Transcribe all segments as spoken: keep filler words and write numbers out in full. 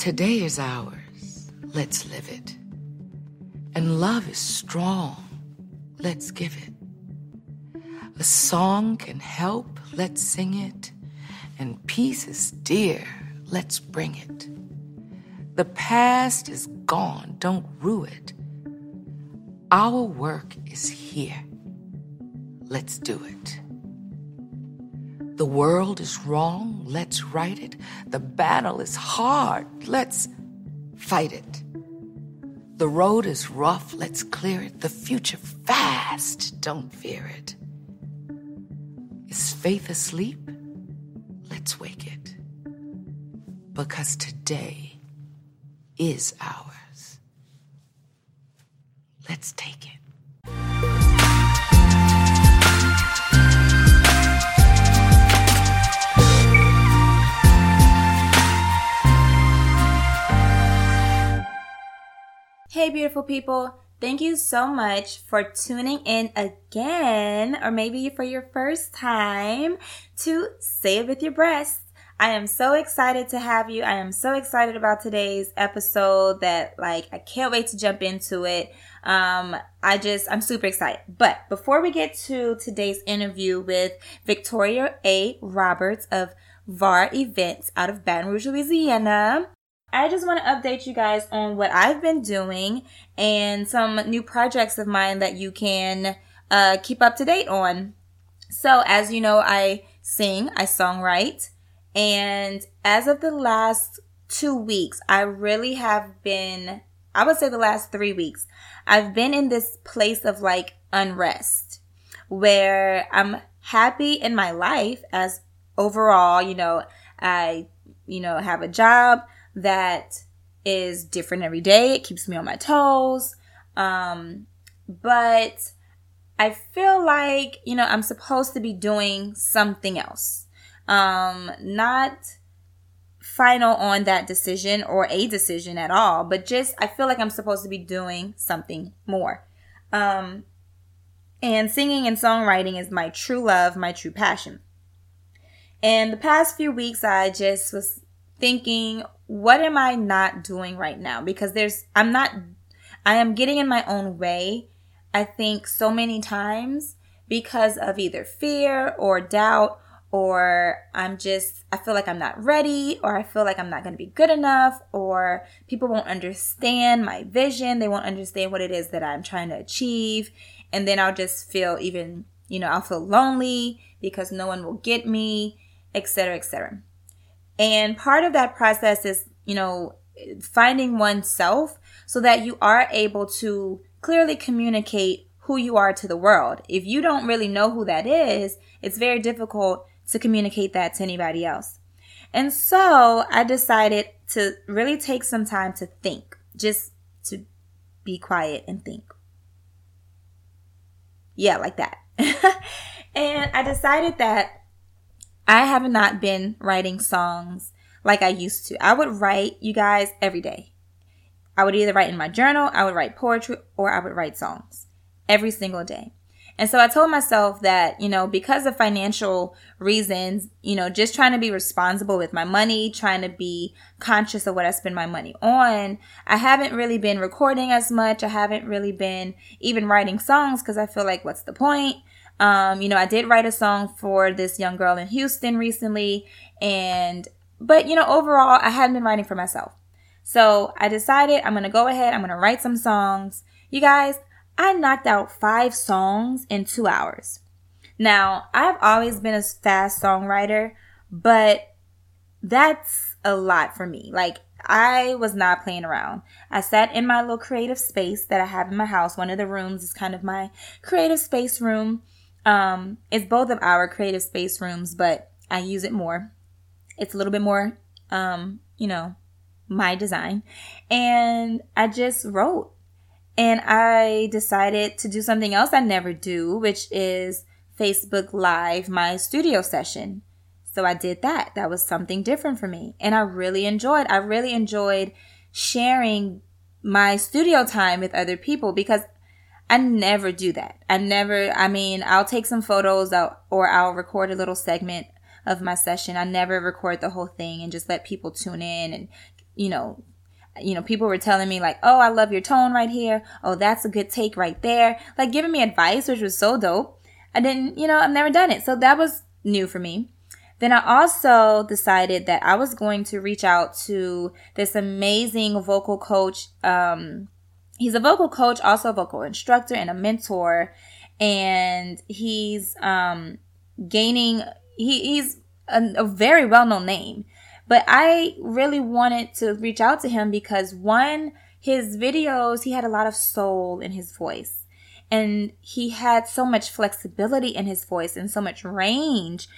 Today is ours. Let's live it. And love is strong. Let's give it. A song can help. Let's sing it. And peace is dear. Let's bring it. The past is gone. Don't rue it. Our work is here. Let's do it. The world is wrong. Let's right it. The battle is hard. Let's fight it. The road is rough. Let's clear it. The future fast. Don't fear it. Is faith asleep? Let's wake it. Because today is ours. Let's take it. Hey beautiful people, thank you so much for tuning in again, or maybe for your first time, to Say It With Your Breast. I am so excited to have you. I am so excited about today's episode that, like, I can't wait to jump into it. Um, I just, I'm super excited. But before we get to today's interview with Victoria A. Roberts of V A R Events out of Baton Rouge, Louisiana, I just want to update you guys on what I've been doing and some new projects of mine that you can uh, keep up to date on. So, as you know, I sing, I songwrite, and as of the last two weeks, I really have been, I would say the last three weeks, I've been in this place of, like, unrest where I'm happy in my life as overall, you know, I, you know, have a job that is different every day. It keeps me on my toes. Um, but I feel like, you know, I'm supposed to be doing something else. Um, not final on that decision or a decision at all, but just I feel like I'm supposed to be doing something more. Um, and singing and songwriting is my true love, my true passion. And the past few weeks, I just was thinking, what am I not doing right now? Because there's, I'm not, I am getting in my own way, I think, so many times because of either fear or doubt, or I'm just, I feel like I'm not ready, or I feel like I'm not going to be good enough, or people won't understand my vision. They won't understand what it is that I'm trying to achieve. And then I'll just feel even, you know, I'll feel lonely because no one will get me, et cetera, et cetera. And part of that process is, you know, finding oneself so that you are able to clearly communicate who you are to the world. If you don't really know who that is, it's very difficult to communicate that to anybody else. And so I decided to really take some time to think, just to be quiet and think. Yeah, like that. And I decided that I have not been writing songs like I used to. I would write, you guys, every day. I would either write in my journal, I would write poetry, or I would write songs every single day. And so I told myself that, you know, because of financial reasons, you know, just trying to be responsible with my money, trying to be conscious of what I spend my money on, I haven't really been recording as much. I haven't really been even writing songs because I feel like, what's the point? Um, you know, I did write a song for this young girl in Houston recently, and, but, you know, overall, I hadn't been writing for myself. So I decided I'm going to go ahead, I'm going to write some songs. You guys, I knocked out five songs in two hours. Now, I've always been a fast songwriter, but that's a lot for me. Like, I was not playing around. I sat in my little creative space that I have in my house. One of the rooms is kind of my creative space room. Um, it's both of our creative space rooms, but I use it more. It's a little bit more, um, you know, my design. And I just wrote. And I decided to do something else I never do, which is Facebook Live, my studio session. So I did that. That was something different for me. And I really enjoyed. I really enjoyed sharing my studio time with other people because I never do that. I never, I mean, I'll take some photos out, or I'll record a little segment of my session. I never record the whole thing and just let people tune in and, you know, you know, people were telling me like, oh, I love your tone right here. Oh, that's a good take right there. Like giving me advice, which was so dope. I didn't, you know, I've never done it. So that was new for me. Then I also decided that I was going to reach out to this amazing vocal coach. Um, he's a vocal coach, also a vocal instructor and a mentor. And he's um, gaining, he, he's a, a very well-known name. But I really wanted to reach out to him because, one, his videos, he had a lot of soul in his voice. And he had so much flexibility in his voice and so much range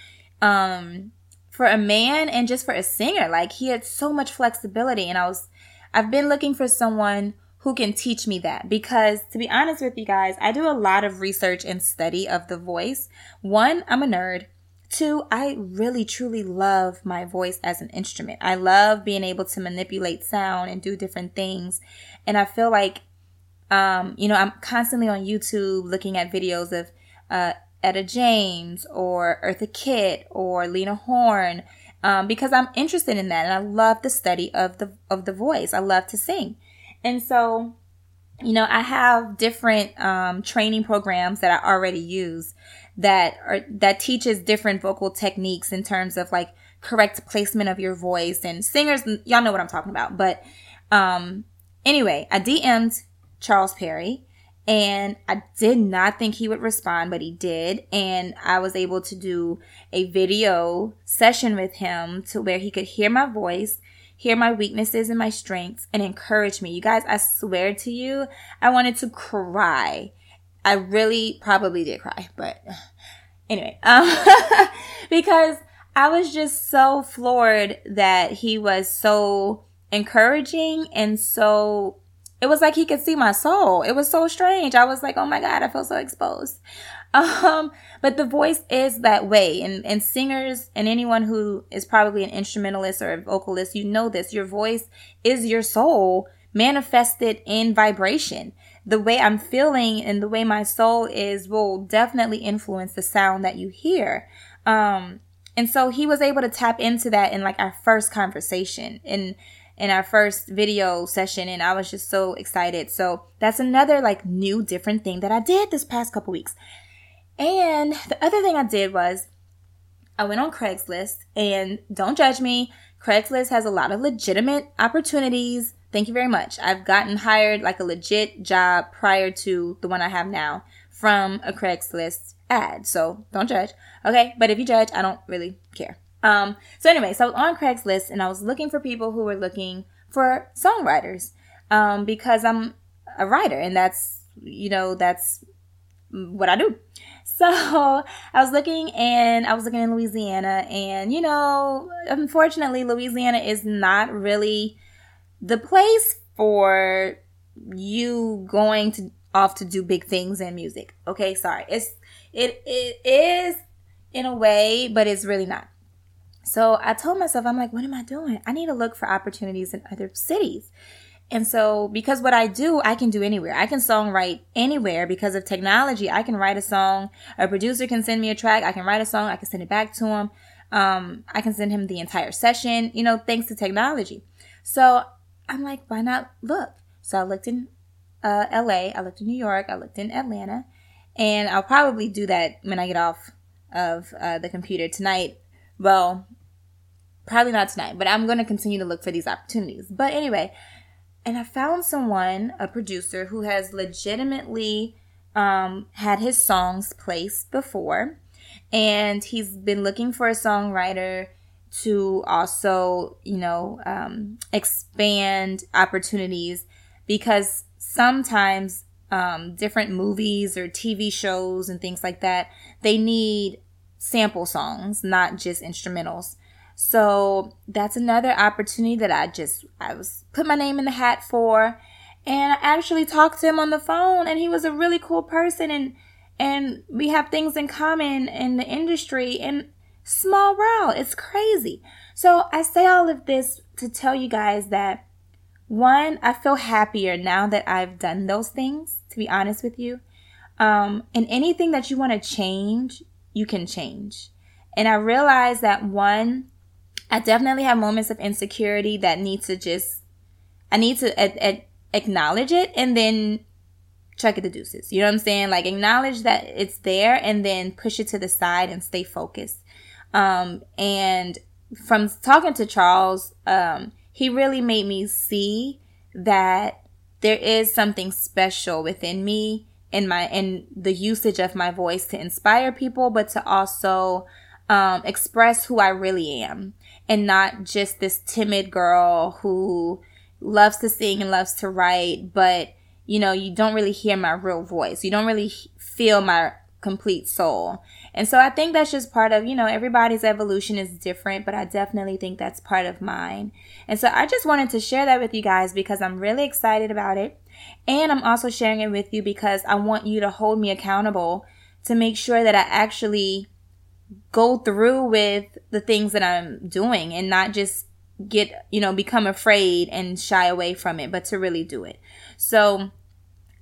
um, for a man and just for a singer. Like, he had so much flexibility. And I was, I've been looking for someone who can teach me that. Because, to be honest with you guys, I do a lot of research and study of the voice. One, I'm a nerd. Two, I really, truly love my voice as an instrument. I love being able to manipulate sound and do different things. And I feel like, um, you know, I'm constantly on YouTube looking at videos of uh, Etta James or Eartha Kitt or Lena Horne um, because I'm interested in that. And I love the study of the of the voice. I love to sing. And so, you know, I have different um, training programs that I already use that are, that teaches different vocal techniques in terms of like correct placement of your voice and singers. Y'all know what I'm talking about. But um, anyway, I D M'd Charles Perry and I did not think he would respond, but he did. And I was able to do a video session with him to where he could hear my voice, hear my weaknesses and my strengths, and encourage me. You guys, I swear to you, I wanted to cry. I really probably did cry, but anyway, um, because I was just so floored that he was so encouraging and so, it was like he could see my soul. It was so strange. I was like, oh my God, I feel so exposed. Um, but the voice is that way. And, and singers and anyone who is probably an instrumentalist or a vocalist, you know this. Your voice is your soul manifested in vibration. The way I'm feeling and the way my soul is will definitely influence the sound that you hear. Um, and so he was able to tap into that in like our first conversation and in our first video session, and I was just so excited. So that's another like new different thing that I did this past couple weeks. And the other thing I did was I went on Craigslist, and don't judge me. Craigslist has a lot of legitimate opportunities. Thank you very much. I've gotten hired like a legit job prior to the one I have now from a Craigslist ad. So don't judge. Okay. But if you judge, I don't really care. Um, so anyway, so I was on Craigslist and I was looking for people who were looking for songwriters, um, because I'm a writer and that's, you know, that's what I do. So I was looking and I was looking in Louisiana and, you know, unfortunately, Louisiana is not really the place for you going to off to do big things in music. Okay. Sorry. It's, it, it is in a way, but it's really not. So I told myself, I'm like, what am I doing? I need to look for opportunities in other cities. And so because what I do, I can do anywhere. I can songwrite anywhere because of technology. I can write a song. A producer can send me a track. I can write a song. I can send it back to him. Um, I can send him the entire session, you know, thanks to technology. So I'm like, why not look? So I looked in uh, L A. I looked in New York. I looked in Atlanta. And I'll probably do that when I get off of uh, the computer tonight. Well, probably not tonight, but I'm going to continue to look for these opportunities. But anyway, and I found someone, a producer, who has legitimately um, had his songs placed before. And he's been looking for a songwriter to also, you know, um, expand opportunities because sometimes um, different movies or T V shows and things like that, they need sample songs, not just instrumentals. So that's another opportunity that I just, I was put my name in the hat for. And I actually talked to him on the phone and he was a really cool person. And, and we have things in common in the industry and small world. It's crazy. So I say all of this to tell you guys that one, I feel happier now that I've done those things, to be honest with you. Um, and anything that you want to change, you can change. And I realized that one, I definitely have moments of insecurity that need to just, I need to ad- ad- acknowledge it and then chuck it to deuces. You know what I'm saying? Like, acknowledge that it's there and then push it to the side and stay focused. Um, and from talking to Charles, um, he really made me see that there is something special within me and my, and the usage of my voice to inspire people, but to also, um, express who I really am and not just this timid girl who loves to sing and loves to write, but, you know, you don't really hear my real voice. You don't really feel my complete soul. And so I think that's just part of, you know, everybody's evolution is different, but I definitely think that's part of mine. And so I just wanted to share that with you guys because I'm really excited about it. And I'm also sharing it with you because I want you to hold me accountable to make sure that I actually go through with the things that I'm doing and not just get, you know, become afraid and shy away from it, but to really do it. So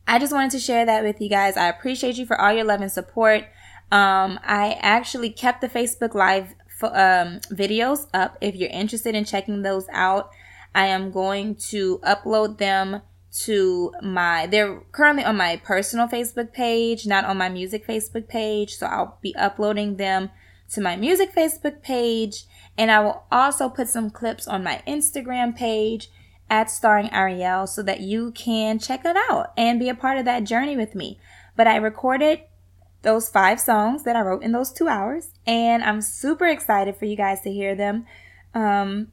I just wanted to share that with you guys. I appreciate you for all your love and support. Um, I actually kept the Facebook Live f- um, videos up. If you're interested in checking those out, I am going to upload them to my, they're currently on my personal Facebook page, not on my music Facebook page. So I'll be uploading them to my music Facebook page. And I will also put some clips on my Instagram page at Starring Arielle so that you can check it out and be a part of that journey with me. But I recorded those five songs that I wrote in those two hours. And I'm super excited for you guys to hear them. Um,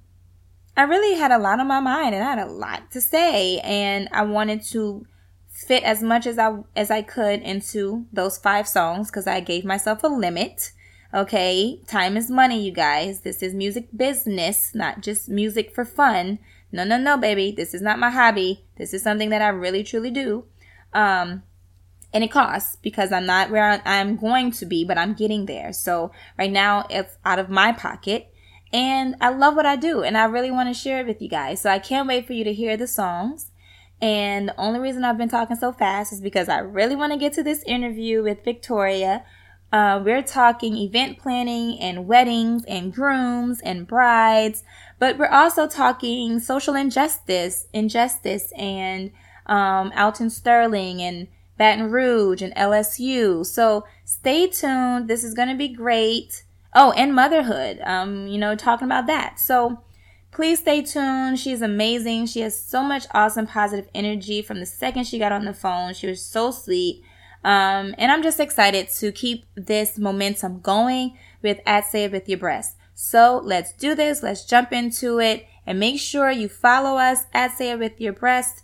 I really had a lot on my mind and I had a lot to say. And I wanted to fit as much as I as I could into those five songs because I gave myself a limit. Okay, time is money, you guys. This is music business, not just music for fun. No, no, no, baby. This is not my hobby. This is something that I really, truly do. Um... And it costs because I'm not where I'm going to be, but I'm getting there. So right now it's out of my pocket and I love what I do and I really want to share it with you guys. So I can't wait for you to hear the songs. And the only reason I've been talking so fast is because I really want to get to this interview with Victoria. Uh, we're talking event planning and weddings and grooms and brides, but we're also talking social injustice, injustice and um, Alton Sterling and Baton Rouge and L S U. So stay tuned. This is going to be great. Oh, and motherhood, um, you know, talking about that. So please stay tuned. She's amazing. She has so much awesome, positive energy from the second she got on the phone. She was so sweet. Um, and I'm just excited to keep this momentum going with at Say It With Your Breast. So let's do this. Let's jump into it and make sure you follow us at Say It With Your Breast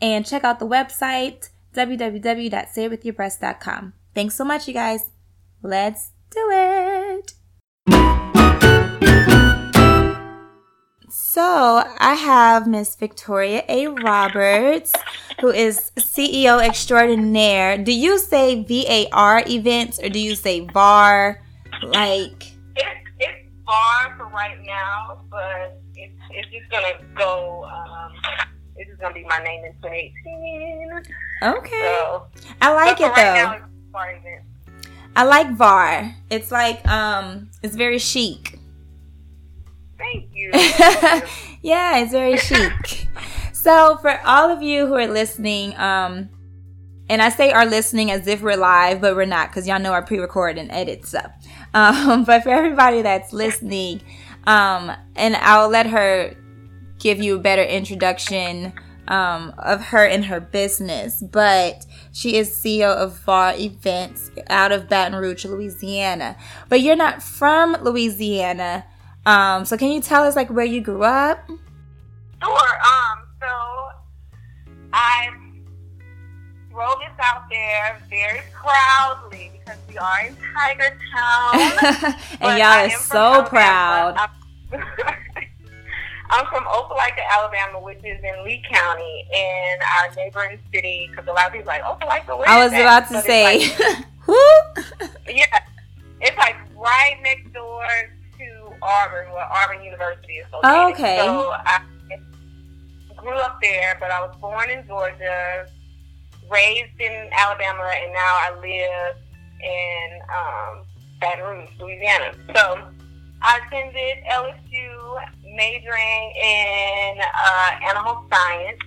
and check out the website. w w w dot say it with your breast dot com. Thanks so much, you guys. Let's do it. So I have Miss Victoria A. Roberts, who is C E O extraordinaire. Do you say V A R events or do you say V A R? Like it's, it's V A R for right now, but it's it's just gonna go. Um, This is going to be my name in twenty eighteen. Okay. So, I like it, right though. Now, it's V A R event. I like V A R. It's like, um, it's very chic. Thank you. Yeah, it's very chic. So, for all of you who are listening, um, and I say are listening as if we're live, but we're not because y'all know I pre-record and edit stuff. Um, but for everybody that's listening, um, and I'll let her give you a better introduction um, of her and her business, but she is C E O of V A R Events out of Baton Rouge, Louisiana. But you're not from Louisiana, um, so can you tell us like where you grew up? Sure. Um. So I roll this out there very proudly because we are in Tiger Town, and y'all are so proud. I'm from Opelika, Alabama, which is in Lee County, and our neighboring city, because a lot of people are like, Opelika, where is that? I was about to say, who? Yeah, it's like right next door to Auburn, where Auburn University is located. Oh, okay. So I grew up there, but I was born in Georgia, raised in Alabama, and now I live in um, Baton Rouge, Louisiana. So I attended L S U majoring in uh, animal science,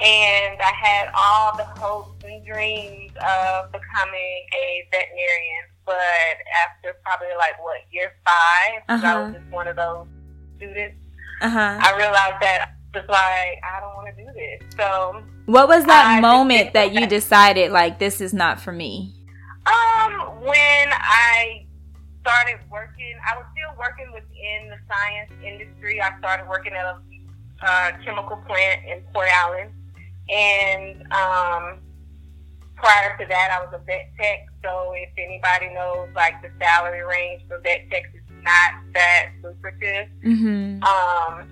and I had all the hopes and dreams of becoming a veterinarian. But after probably like, what, year five, uh-huh. I was just one of those students, uh-huh. I realized that I was like, I don't want to do this. So, what was that I moment that you decided, like, this is not for me? Um, when I... started working, I was still working within the science industry. I started working at a uh, chemical plant in Port Allen, and um, prior to that, I was a vet tech. So if anybody knows, like, the salary range for vet techs is not that lucrative. Mm-hmm. Um,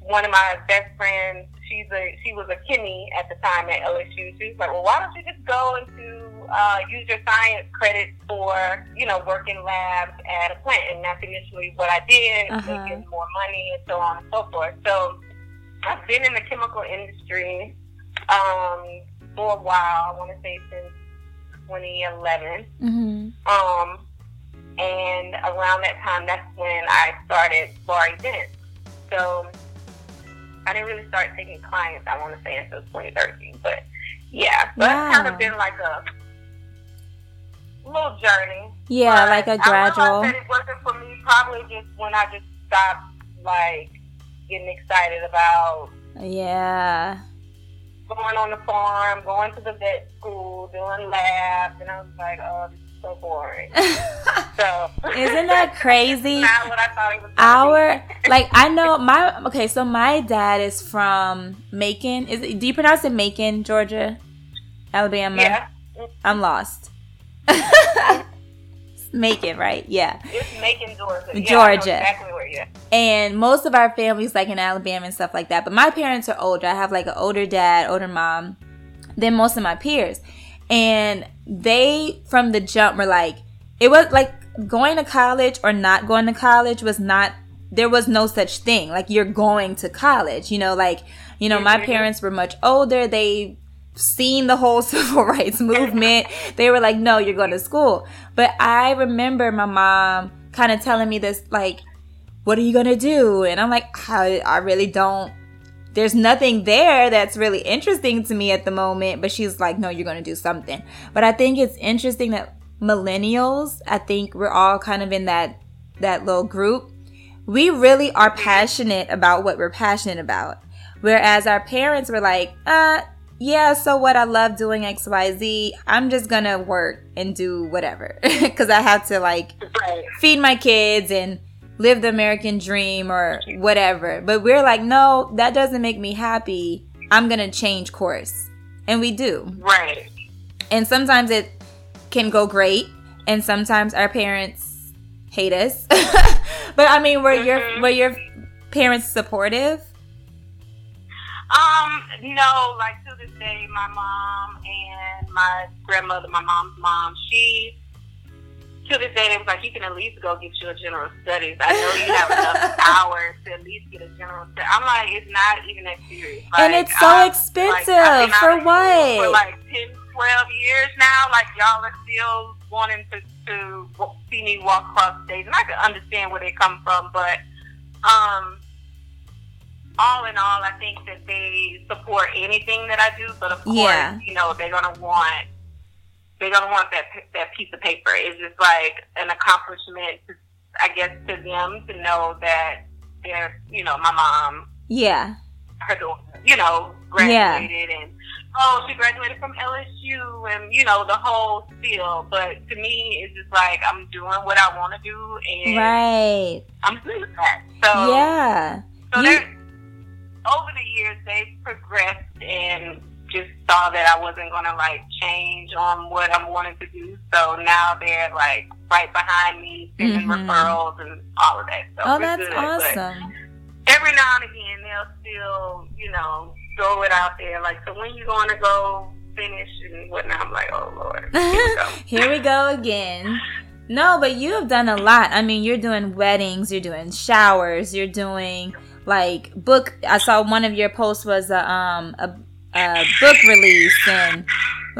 one of my best friends, she's a she was a chemie at the time at L S U. She was like, well, why don't you just go into Uh, use your science credits for, you know, working labs at a plant. And that's initially what I did, uh-huh. making more money and so on and so forth. So I've been in the chemical industry um, for a while. I want to say since twenty eleven. Mm-hmm. Um, and around that time, that's when I started V A R Events. So I didn't really start taking clients, I want to say, until twenty thirteen. But yeah, so wow. It's kind of been like a little journey. Yeah, like a gradual. I realized that it wasn't for me probably just when I just stopped, like, getting excited about yeah going on the farm, going to the vet school, doing labs, and I was like, oh, this is so boring. So isn't that crazy? Not what I thought it was. Our like I know my okay, so my dad is from Macon. Is it, do you pronounce it Macon, Georgia, Alabama? Yeah. I'm lost. Macon, right? Yeah. It's Macon, Georgia. Yeah, Georgia. Exactly where you are. And most of our family's like in Alabama and stuff like that. But my parents are older. I have like an older dad, older mom than most of my peers. And they from the jump were like, it was like going to college or not going to college was not, there was no such thing. Like, you're going to college, you know, like, you know, my parents were much older. They seen the whole civil rights movement. They were like, no, you're going to school. But I remember my mom kind of telling me this, like, what are you going to do? And I'm like, I, I really don't, there's nothing there that's really interesting to me at the moment. But she's like, no, you're going to do something. But I think it's interesting that millennials, I think we're all kind of in that, that little group. We really are passionate about what we're passionate about. Whereas our parents were like, uh, yeah, so what, I love doing X, Y, Z. I'm just going to work and do whatever because I have to, like, feed my kids and live the American dream or whatever. But we're like, no, that doesn't make me happy. I'm going to change course. And we do. Right. And sometimes it can go great. And sometimes our parents hate us. But, I mean, were, mm-hmm. your, were your parents supportive? Um, no, like, to this day, my mom and my grandmother, my mom's mom, she, to this day, they was like, you can at least go get you a general studies. I know you have enough hours to at least get a general studies. I'm like, it's not even that serious. Like, and it's so I, expensive. Like, for what? For like ten, twelve years now, like, y'all are still wanting to, to see me walk across stage. And I can understand where they come from, but, um... all in all, I think that they support anything that I do, but of course, yeah. you know, they're gonna want they're gonna want that that piece of paper. It's just like an accomplishment, I guess, to them to know that they're, you know, my mom, yeah, her daughter, you know, graduated yeah. and oh, she graduated from L S U and, you know, the whole deal. But to me, it's just like I'm doing what I want to do, and right, I'm good with that. So yeah, so you- over the years, they've progressed and just saw that I wasn't going to, like, change on what I'm wanting to do. So now they're, like, right behind me, sending mm-hmm. referrals and all of that. So oh, that's good. Awesome. But every now and again, they'll still, you know, throw it out there. Like, so when you going to go finish and whatnot? I'm like, oh, Lord. Here we go, Here we go again. No, but you have done a lot. I mean, you're doing weddings. You're doing showers. You're doing... like book, I saw one of your posts was a um a, a book release, and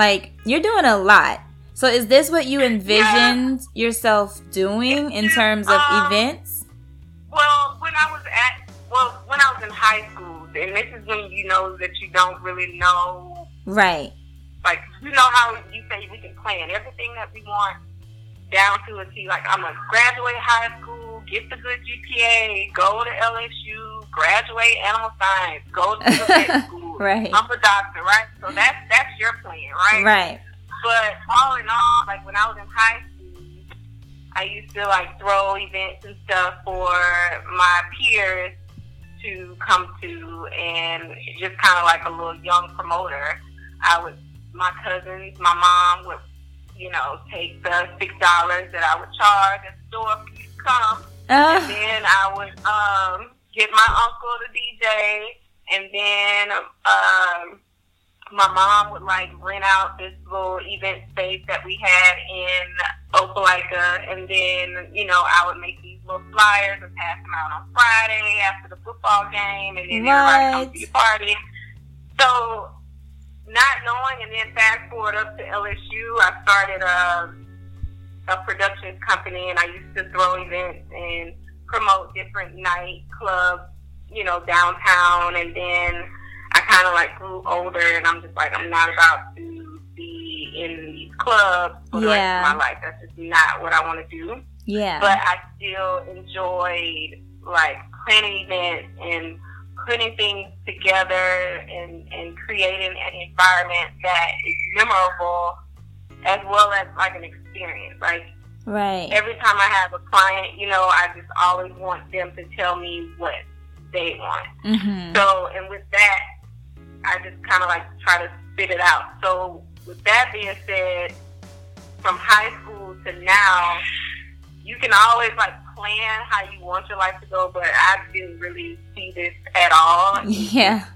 like you're doing a lot. So is this what you envisioned yeah. yourself doing in terms of um, events? Well, when I was at, well, when I was in high school, and this is when you know that you don't really know. Right. Like, you know how you say we can plan everything that we want down to a T. Like, I'm going to graduate high school, get the good G P A, go to L S U, graduate animal science, go to the med school. Right. I'm a doctor, right? So that's, that's your plan, right? Right. But all in all, like when I was in high school, I used to like throw events and stuff for my peers to come to, and just kind of like a little young promoter. I would, my cousins, my mom would, you know, take the six dollars that I would charge at the store for you to come, uh. and then I would um, get my uncle to D J, and then. Um, My mom would, like, rent out this little event space that we had in Opelika, and then, you know, I would make these little flyers and pass them out on Friday after the football game, and then what? Everybody comes to the party. So, not knowing, and then fast forward up to L S U, I started a, a production company, and I used to throw events and promote different nightclubs, you know, downtown, and then I kind of like grew older, and I'm just like, I'm not about to be in these clubs for the yeah. rest of my life. That's just not what I want to do. Yeah. But I still enjoyed like planning events and putting things together and, and creating an environment that is memorable as well as like an experience. Like, right. Every time I have a client, you know, I just always want them to tell me what they want. Mm-hmm. So, and with that, I just kind of like try to spit it out. So with that being said, from high school to now, you can always like plan how you want your life to go, but I didn't really see this at all. Yeah.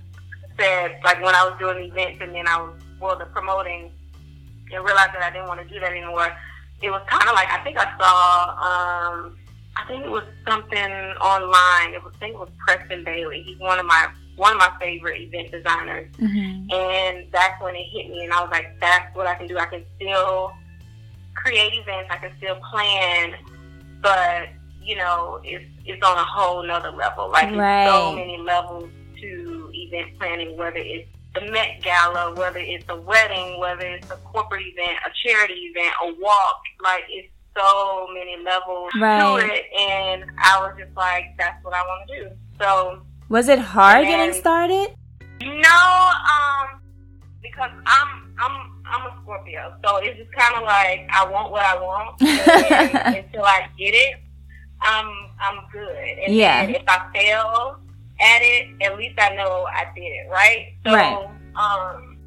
Said like when I was doing events and then I was well the promoting and realized that I didn't want to do that anymore. It was kind of like I think I saw um I think it was something online. It was I think it was Preston Bailey. He's one of my one of my favorite event designers. Mm-hmm. And that's when it hit me, and I was like, that's what I can do. I can still create events, I can still plan, but you know, it's it's on a whole nother level. Like right. There's so many levels to event planning, whether it's the Met Gala, whether it's a wedding, whether it's a corporate event, a charity event, a walk, like it's so many levels right. to it, and I was just like, that's what I want to do. So was it hard getting started? No, um, because I'm I'm I'm a Scorpio, so it's just kind of like I want what I want and until I get it. I'm I'm good, and yeah. if I fail at it, at least I know I did it right. So, right. um,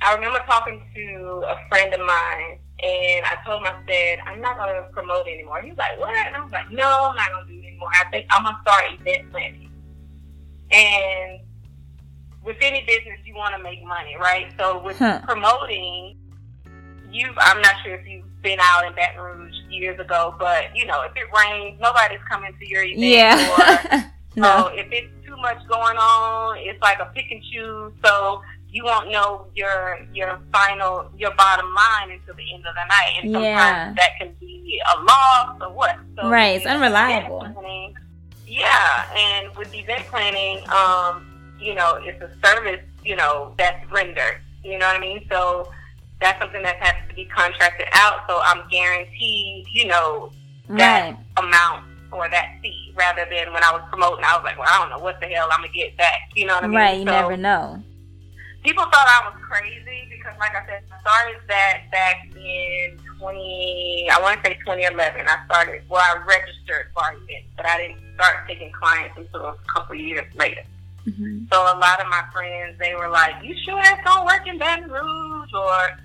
I remember talking to a friend of mine. And I told him, I said, I'm not going to promote anymore. He was like, what? And I was like, no, I'm not going to do it anymore. I think I'm going to start event planning. And with any business, you want to make money, right? So with huh. promoting, you I'm not sure if you've been out in Baton Rouge years ago, but, you know, if it rains, nobody's coming to your event. Yeah. Or, no. So if it's too much going on, it's like a pick and choose. So you won't know your your final, your bottom line until the end of the night. And sometimes yeah. that can be a loss or what. So right, it's unreliable. Planning, yeah, and with event planning, um, you know, it's a service, you know, that's rendered. You know what I mean? So that's something that has to be contracted out. So I'm guaranteed, you know, that right. amount or that fee. Rather than when I was promoting, I was like, well, I don't know what the hell I'm going to get back. You know what I mean? Right, you so, never know. People thought I was crazy because, like I said, I started that back in twenty. I want to say twenty eleven. I started. Well, I registered for events, but I didn't start taking clients until a couple of years later. Mm-hmm. So a lot of my friends, they were like, "You sure that's gonna work in Baton Rouge?" Or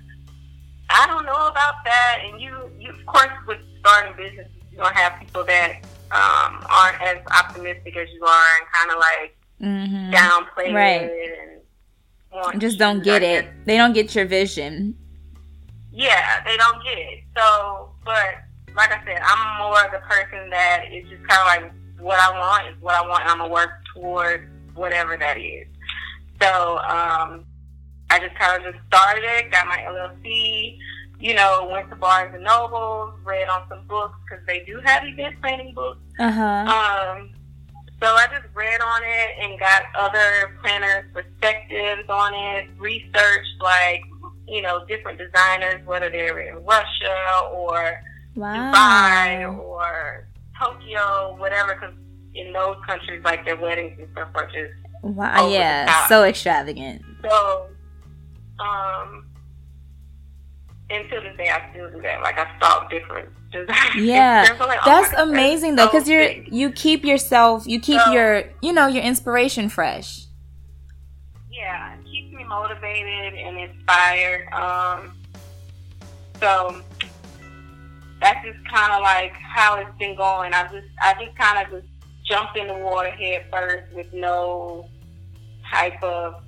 I don't know about that. And you, you of course, with starting businesses, you're gonna have people that um, aren't as optimistic as you are, and kind of like mm-hmm. downplay right. it. And, just don't get it. They don't get your vision. Yeah, they don't get it. So, but like I said, I'm more the person that is just kind of like what I want is what I want, and I'm gonna work towards whatever that is. So, um, I just kind of just started it, got my L L C, you know, went to Barnes and Nobles, read on some books, because they do have event planning books. Uh-huh. Um, so I just read on it and got other planners' perspectives on it, researched, like, you know, different designers, whether they're in Russia or wow. Dubai or Tokyo, whatever, because in those countries, like, their weddings and stuff are just wow, over yeah, the top. So extravagant. So, um... until this day, I still do that. Like, I stalk different designs. Yeah, so like, oh, that's amazing, though, because so you're sick. you keep yourself, you keep so, your, you know, your inspiration fresh. Yeah, it keeps me motivated and inspired. Um, so that's just kind of like how it's been going. I just, I just kind of just jumped in the water head first with no type of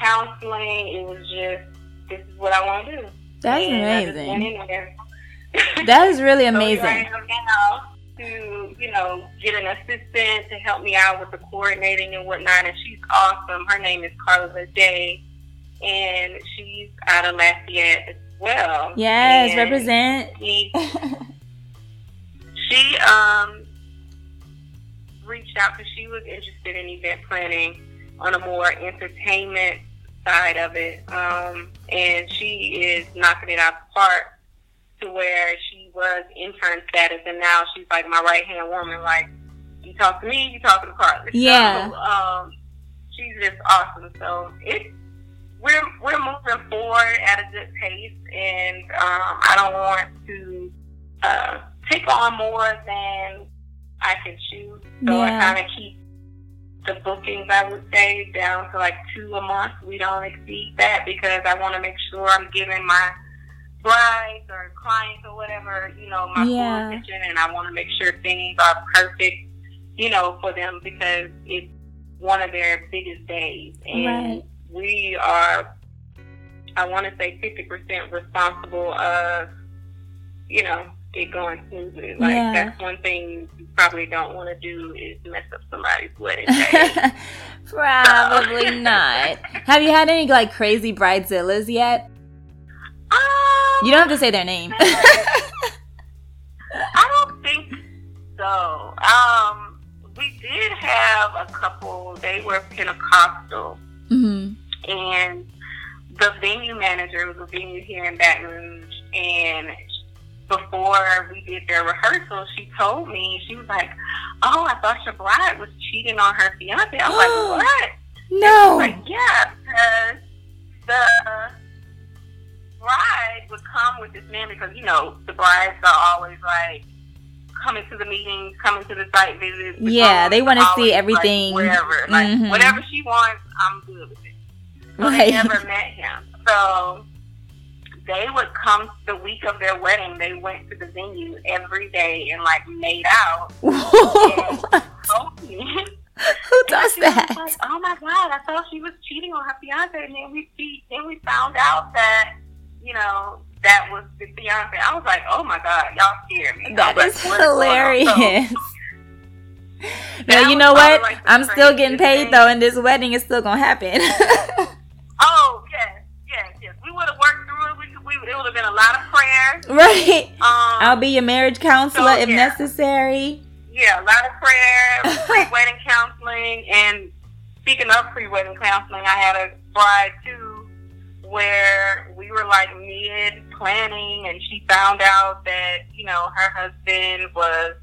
counseling. It was just, this is what I want to do. That's amazing. That is really amazing. So I am now to, you know, get an assistant to help me out with the coordinating and whatnot, and she's awesome. Her name is Carla Day, and she's out of Lafayette as well. Yes, and represent. She, she um reached out because she was interested in event planning on a more entertainment side of it, um, and she is knocking it out the park to where she was intern status, and now she's like my right hand woman. Like, you talk to me, you talk to Carla. Yeah. So, um, she's just awesome. So it's we're we're moving forward at a good pace, and um, I don't want to uh, take on more than I can chew. So yeah. I kind of keep the bookings, I would say, down to like two a month. We don't exceed that because I want to make sure I'm giving my brides or clients or whatever, you know, my yeah. full attention, and I want to make sure things are perfect, you know, for them, because it's one of their biggest days. And right. we are, I want to say, fifty percent responsible of, you know, it going smoothly. Like, yeah. that's one thing you probably don't want to do is mess up somebody's wedding day. Probably so. Not. Have you had any, like, crazy bridezillas yet? Um, you don't have to say their name. I don't think so. Um, we did have a couple. They were Pentecostal. Mm-hmm. And the venue manager was a venue here in Baton Rouge, and before we did their rehearsal, she told me, she was like, oh, I thought your bride was cheating on her fiancé. I was like, what? No. And she was like, yeah, because the bride would come with this man, because, you know, the brides are always, like, coming to the meetings, coming to the site visits. The yeah, they want to see everything. Like, wherever. Like, mm-hmm. whatever she wants, I'm good with it. So right. they never met him. So they would come the week of their wedding. They went to the venue every day and, like, made out. Told me. Who does that? Was like, oh my God! I thought she was cheating on her fiance, and then we see, then we found out that, you know, that was the fiance. I was like, oh my God, y'all scared me. That is like, hilarious. So, now you know what? Like, I'm still getting paid thing. though, and this wedding is still gonna happen. Oh yes, yes, yes. We would have worked through it. We It would have been a lot of prayer. Right. Um, I'll be your marriage counselor so, if yeah. necessary. Yeah, a lot of prayer, pre-wedding counseling. And speaking of pre-wedding counseling, I had a bride, too, where we were, like, mid-planning, and she found out that, you know, her husband was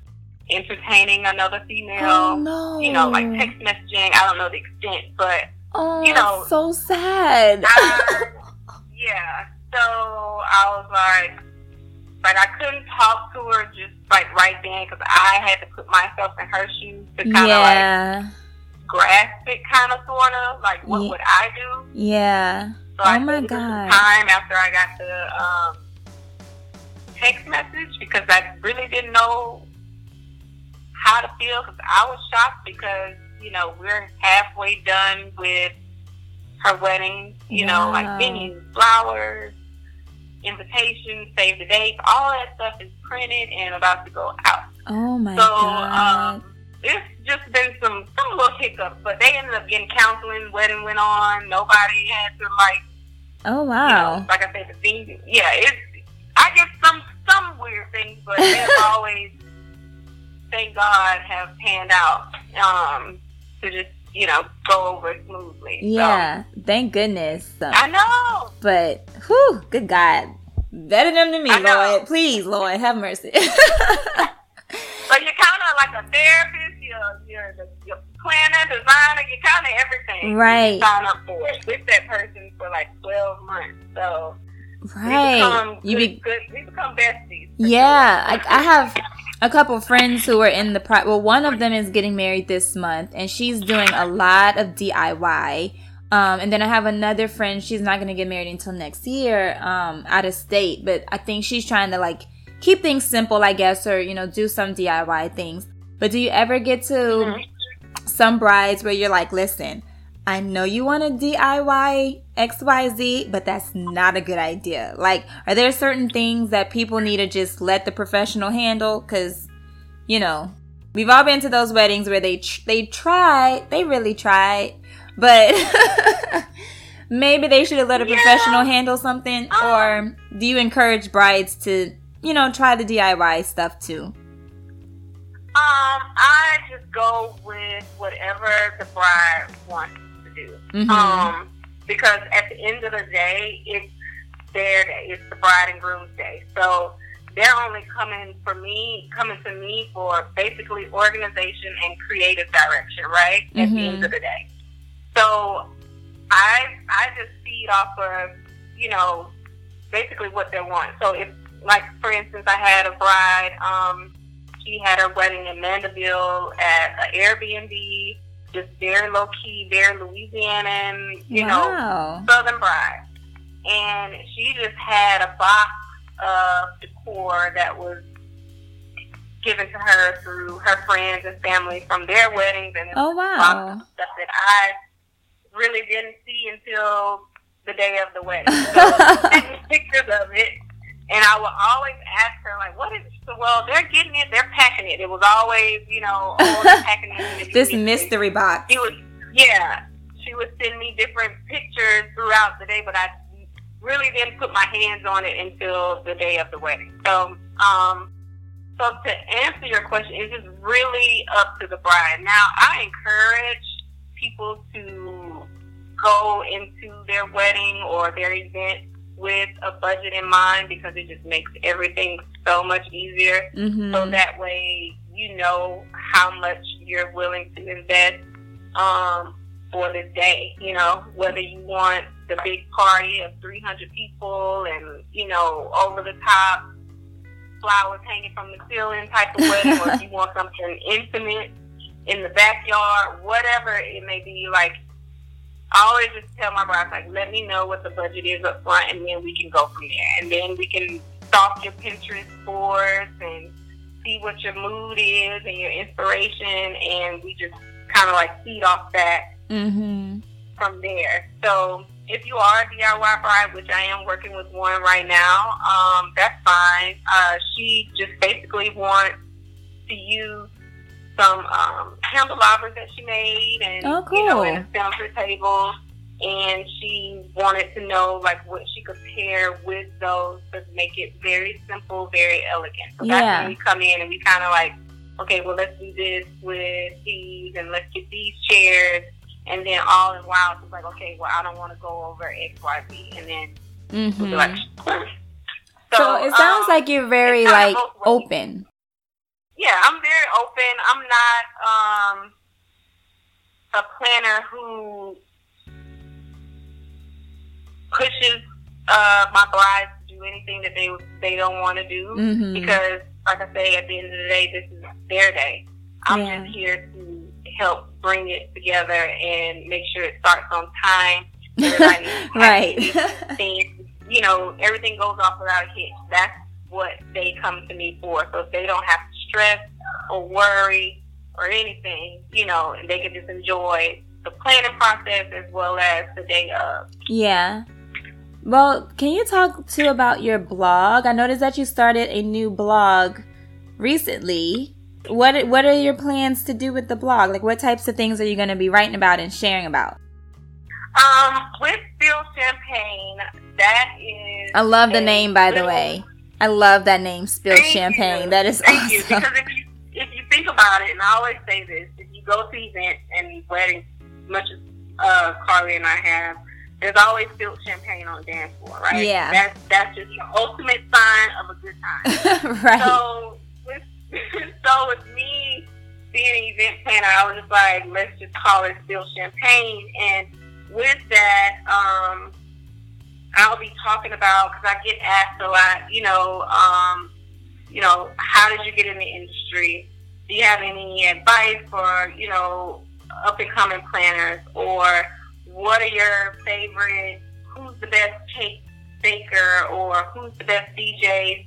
entertaining another female. Oh, no. You know, like, text messaging. I don't know the extent, but, oh, you know. So sad. I, yeah. So I was like, but I couldn't talk to her just like right then, because I had to put myself in her shoes to kind of yeah. like grasp it, kind of sort of like what yeah. would I do? Yeah. So oh I my god. Time after I got the um, text message, because I really didn't know how to feel, because I was shocked, because you know we're halfway done with her wedding, you wow. know, like venues, flowers, invitations, save the dates, all that stuff is printed and about to go out. Oh my so, god! So um, it's just been some some little hiccups, but they ended up getting counseling. Wedding went on. Nobody had to like. Oh wow! You know, like I said, the venue. Yeah, it's. I get some some weird things, but as always, thank God, have panned out um, to just, you know, go over smoothly. Yeah, so. Thank goodness. So. I know. But, whew, good God. Better them than me, Lord. Please, Lord, have mercy. So you're kind of like a therapist, you're, you're the you're planner, designer, you're kind of everything. Right. You sign up for it with that person for like twelve months, so... Right. We become, you be- good, good, we become besties. Yeah. Sure. I, I have a couple friends who are in the... Pro- well, one of them is getting married this month, and she's doing a lot of D I Y. Um, and then I have another friend. She's not going to get married until next year, um, out of state. But I think she's trying to, like, keep things simple, I guess, or, you know, do some D I Y things. But do you ever get to mm-hmm. some brides where you're like, listen... I know you want to D I Y X Y Z, but that's not a good idea. Like, are there certain things that people need to just let the professional handle? Because, you know, we've all been to those weddings where they tr- they tried, they really tried, but maybe they should have let a yeah. professional handle something. Oh. Or do you encourage brides to, you know, try the D I Y stuff too? Um, I just go with whatever the bride wants. Do. Mm-hmm. Um, because at the end of the day, it's their day. It's the bride and groom's day. So they're only coming for me, coming to me for basically organization and creative direction, right? At mm-hmm. the end of the day. So I I just feed off of, you know, basically what they want. So if, like, for instance, I had a bride, um, she had her wedding in Mandeville at an Airbnb. Just very low-key, very Louisianan, you wow. know, Southern bride. And she just had a box of decor that was given to her through her friends and family from their weddings. And oh, wow. box of stuff that I really didn't see until the day of the wedding. So I took pictures of it. And I would always ask her, like, what is this? Well, they're getting it. They're packing it. It was always, you know, oh, they're packing it. This mystery box. She was, yeah. She would send me different pictures throughout the day, but I really didn't put my hands on it until the day of the wedding. So, um, so to answer your question, it's just really up to the bride. Now, I encourage people to go into their wedding or their event with a budget in mind, because it just makes everything so much easier. Mm-hmm. So that way you know how much you're willing to invest um, for this day. You know, whether you want the big party of three hundred people and, you know, over the top flowers hanging from the ceiling type of wedding, or if you want something intimate in the backyard, whatever it may be. Like, I always just tell my bride, like, let me know what the budget is up front, and then we can go from there. And then we can stalk your Pinterest boards and see what your mood is and your inspiration, and we just kind of, like, feed off that mm-hmm. from there. So if you are a D I Y bride, which I am working with one right now, um, that's fine. Uh, she just basically wants to use some um, candelabras that she made, and oh, cool. you know, and a center table, and she wanted to know, like, what she could pair with those to make it very simple, very elegant. So yeah. that's when we come in and we kind of like, okay, well, let's do this with these, and let's get these chairs, and then all in a while she's like, okay, well, I don't want to go over X, Y, Z, and then mm-hmm. we'll be like, so, so it sounds um, like you're very like open. Yeah, I'm very open. I'm not um, a planner who pushes uh, my brides to do anything that they they don't want to do mm-hmm. because, like I say, at the end of the day, this is their day. I'm yeah. just here to help bring it together and make sure it starts on time. Everybody right. Things, you know, everything goes off without a hitch. That's what they come to me for. So if they don't have to stress or worry or anything, you know, and they can just enjoy the planning process as well as the day of. Yeah. Well, can you talk too about your blog? I noticed that you started a new blog recently. What What are your plans to do with the blog? Like, what types of things are you going to be writing about and sharing about? Um, with Spilled Champagne, that is... I love the name, by the way. I love that name, Spilled Thank Champagne. You. That is Thank awesome. You. Because if you, if you think about it, and I always say this, if you go to events and weddings, much as uh, Carly and I have, there's always spilled champagne on the dance floor, right? Yeah. That's, that's just the ultimate sign of a good time. Right. So with, so with me being an event planner, I was just like, let's just call it Spilled Champagne. And with that, um, I'll be talking about, because I get asked a lot, you know, um, you know, how did you get in the industry? Do you have any advice for, you know, up-and-coming planners, or what are your favorite, who's the best cake baker, or who's the best D J,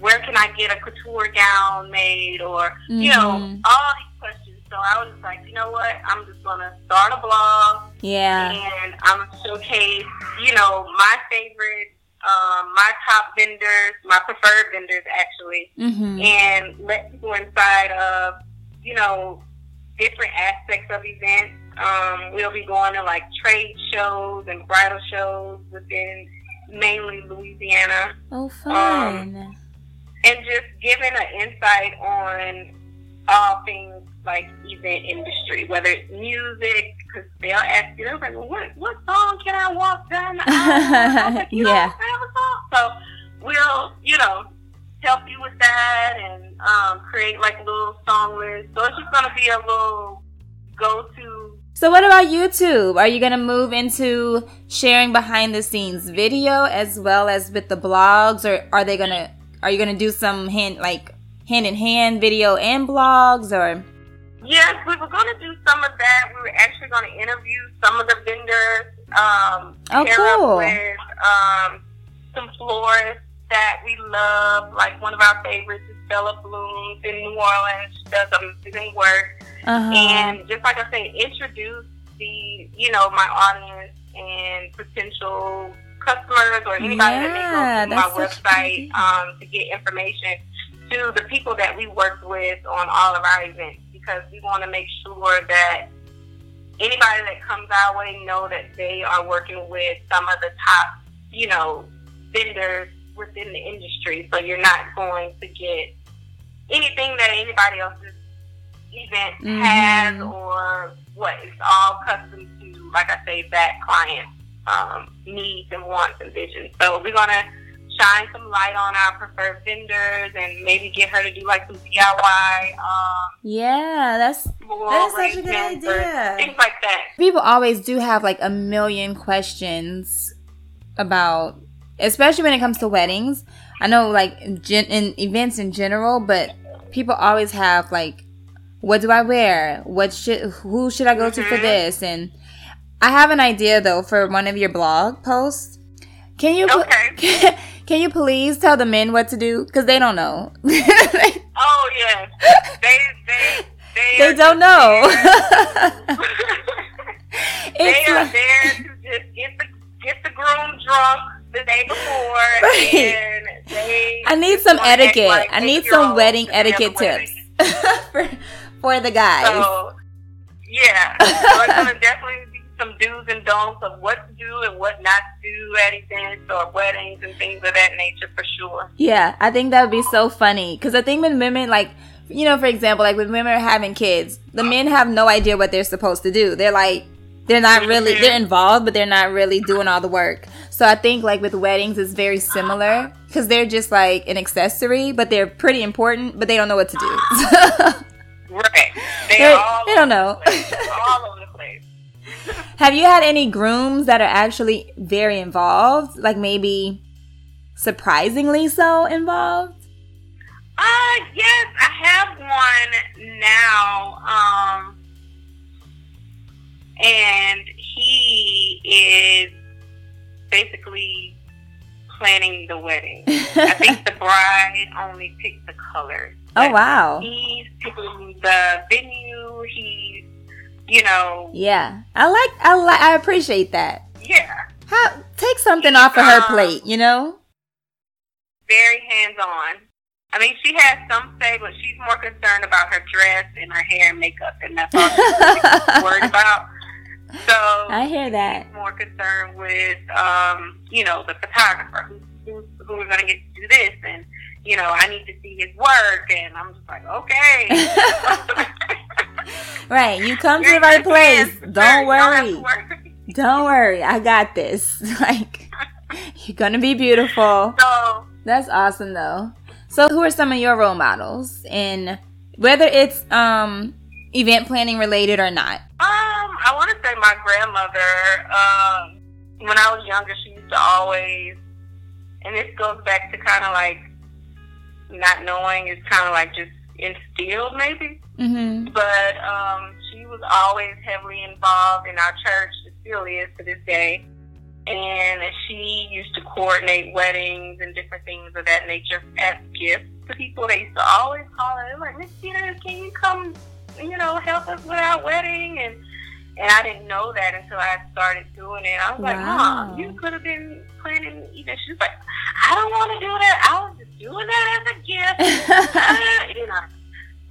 where can I get a couture gown made, or, mm-hmm. you know, all these questions. So I was just like, you know what, I'm just going to start a blog, yeah, and I'm going to showcase, you know, my favorite, um, my top vendors, my preferred vendors, actually, mm-hmm. and let people inside of, you know, different aspects of events. Um, we'll be going to like trade shows and bridal shows within mainly Louisiana. Oh, fun. Um, and just giving an insight on all things like event industry, whether it's music, because they'll ask you, like, what, what song can I walk down the aisle? Like, you yeah. don't have a song? So we'll, you know, help you with that and um, create like a little song list. So it's just going to be a little go-to. So what about YouTube? Are you going to move into sharing behind the scenes video as well as with the blogs, or are they going to, are you going to do some hand, like hand in hand video and blogs, or? Yes, we were going to do some of that. We were actually going to interview some of the vendors, um, oh, pair cool. up with um, some florists that we love. Like one of our favorites is Bella Blooms in New Orleans. She does amazing work. Uh-huh. And just like I said, introduce the, you know, my audience and potential customers or anybody yeah, that may go to my website um, to get information to the people that we work with on all of our events, because we want to make sure that anybody that comes our way know that they are working with some of the top, you know, vendors within the industry. So you're not going to get anything that anybody else's event mm-hmm. has or what. It's all custom to, like I say, that client um, needs and wants and visions. So we're going to shine some light on our preferred vendors and maybe get her to do like some D I Y. Um, yeah, that's that's such a good idea. Things like that. People always do have like a million questions about, especially when it comes to weddings. I know like gen- in events in general, but people always have like, what do I wear? What should, who should I go to for this? And I have an idea though for one of your blog posts. Can you okay. can, can you please tell the men what to do, because they don't know? Oh yes, they they they, they don't know. They are like, there to just get the get the groom drunk the day before, right. and they. I need some etiquette. Like I need some wedding etiquette tips for for the guys. So yeah, so it's gonna definitely be some do's and don'ts of what to do and what not to do at events or weddings and things of that nature, for sure. Yeah, I think that would be so funny, because I think when women, like, you know, for example, like when women are having kids, the men have no idea what they're supposed to do. They're like, they're not really, they're involved, but they're not really doing all the work. So I think like with weddings, it's very similar, because they're just like an accessory, but they're pretty important, but they don't know what to do. Right. They, all they don't know. All over the place. Have you had any grooms that are actually very involved? Like maybe surprisingly so involved? Uh, yes, I have one now. Um, and he is basically planning the wedding. I think the bride only picked the colors. Oh, like, wow. He's picking the venue. He's, you know. Yeah. I like, I like, I appreciate that. Yeah. How, take something off of her um, plate, you know? Very hands-on. I mean, she has some say, but she's more concerned about her dress and her hair and makeup, and that's all she's worried about. So I hear that. More concerned with, um, you know, the photographer, who's, when we're going to get to do this, and, you know, I need to see his work, and I'm just like, okay. Right, you come to the right place. Don't worry. Don't worry, I got this. Like, you're going to be beautiful. So, that's awesome, though. So who are some of your role models, in whether it's um, event planning related or not? Um, I want to say my grandmother. Um, when I was younger, she used to always, and this goes back to kind of like not knowing, it's kind of like just instilled maybe. Mm-hmm. But um, she was always heavily involved in our church. It still is to this day. And she used to coordinate weddings and different things of that nature as gifts to people. They used to always call her, like, Miss Peter, can you come, you know, help us with our wedding? And and I didn't know that until I started doing it. I was wow. like, Mom, you could have been planning events. She was like, I don't want to do that. I was just doing that as a gift. You know.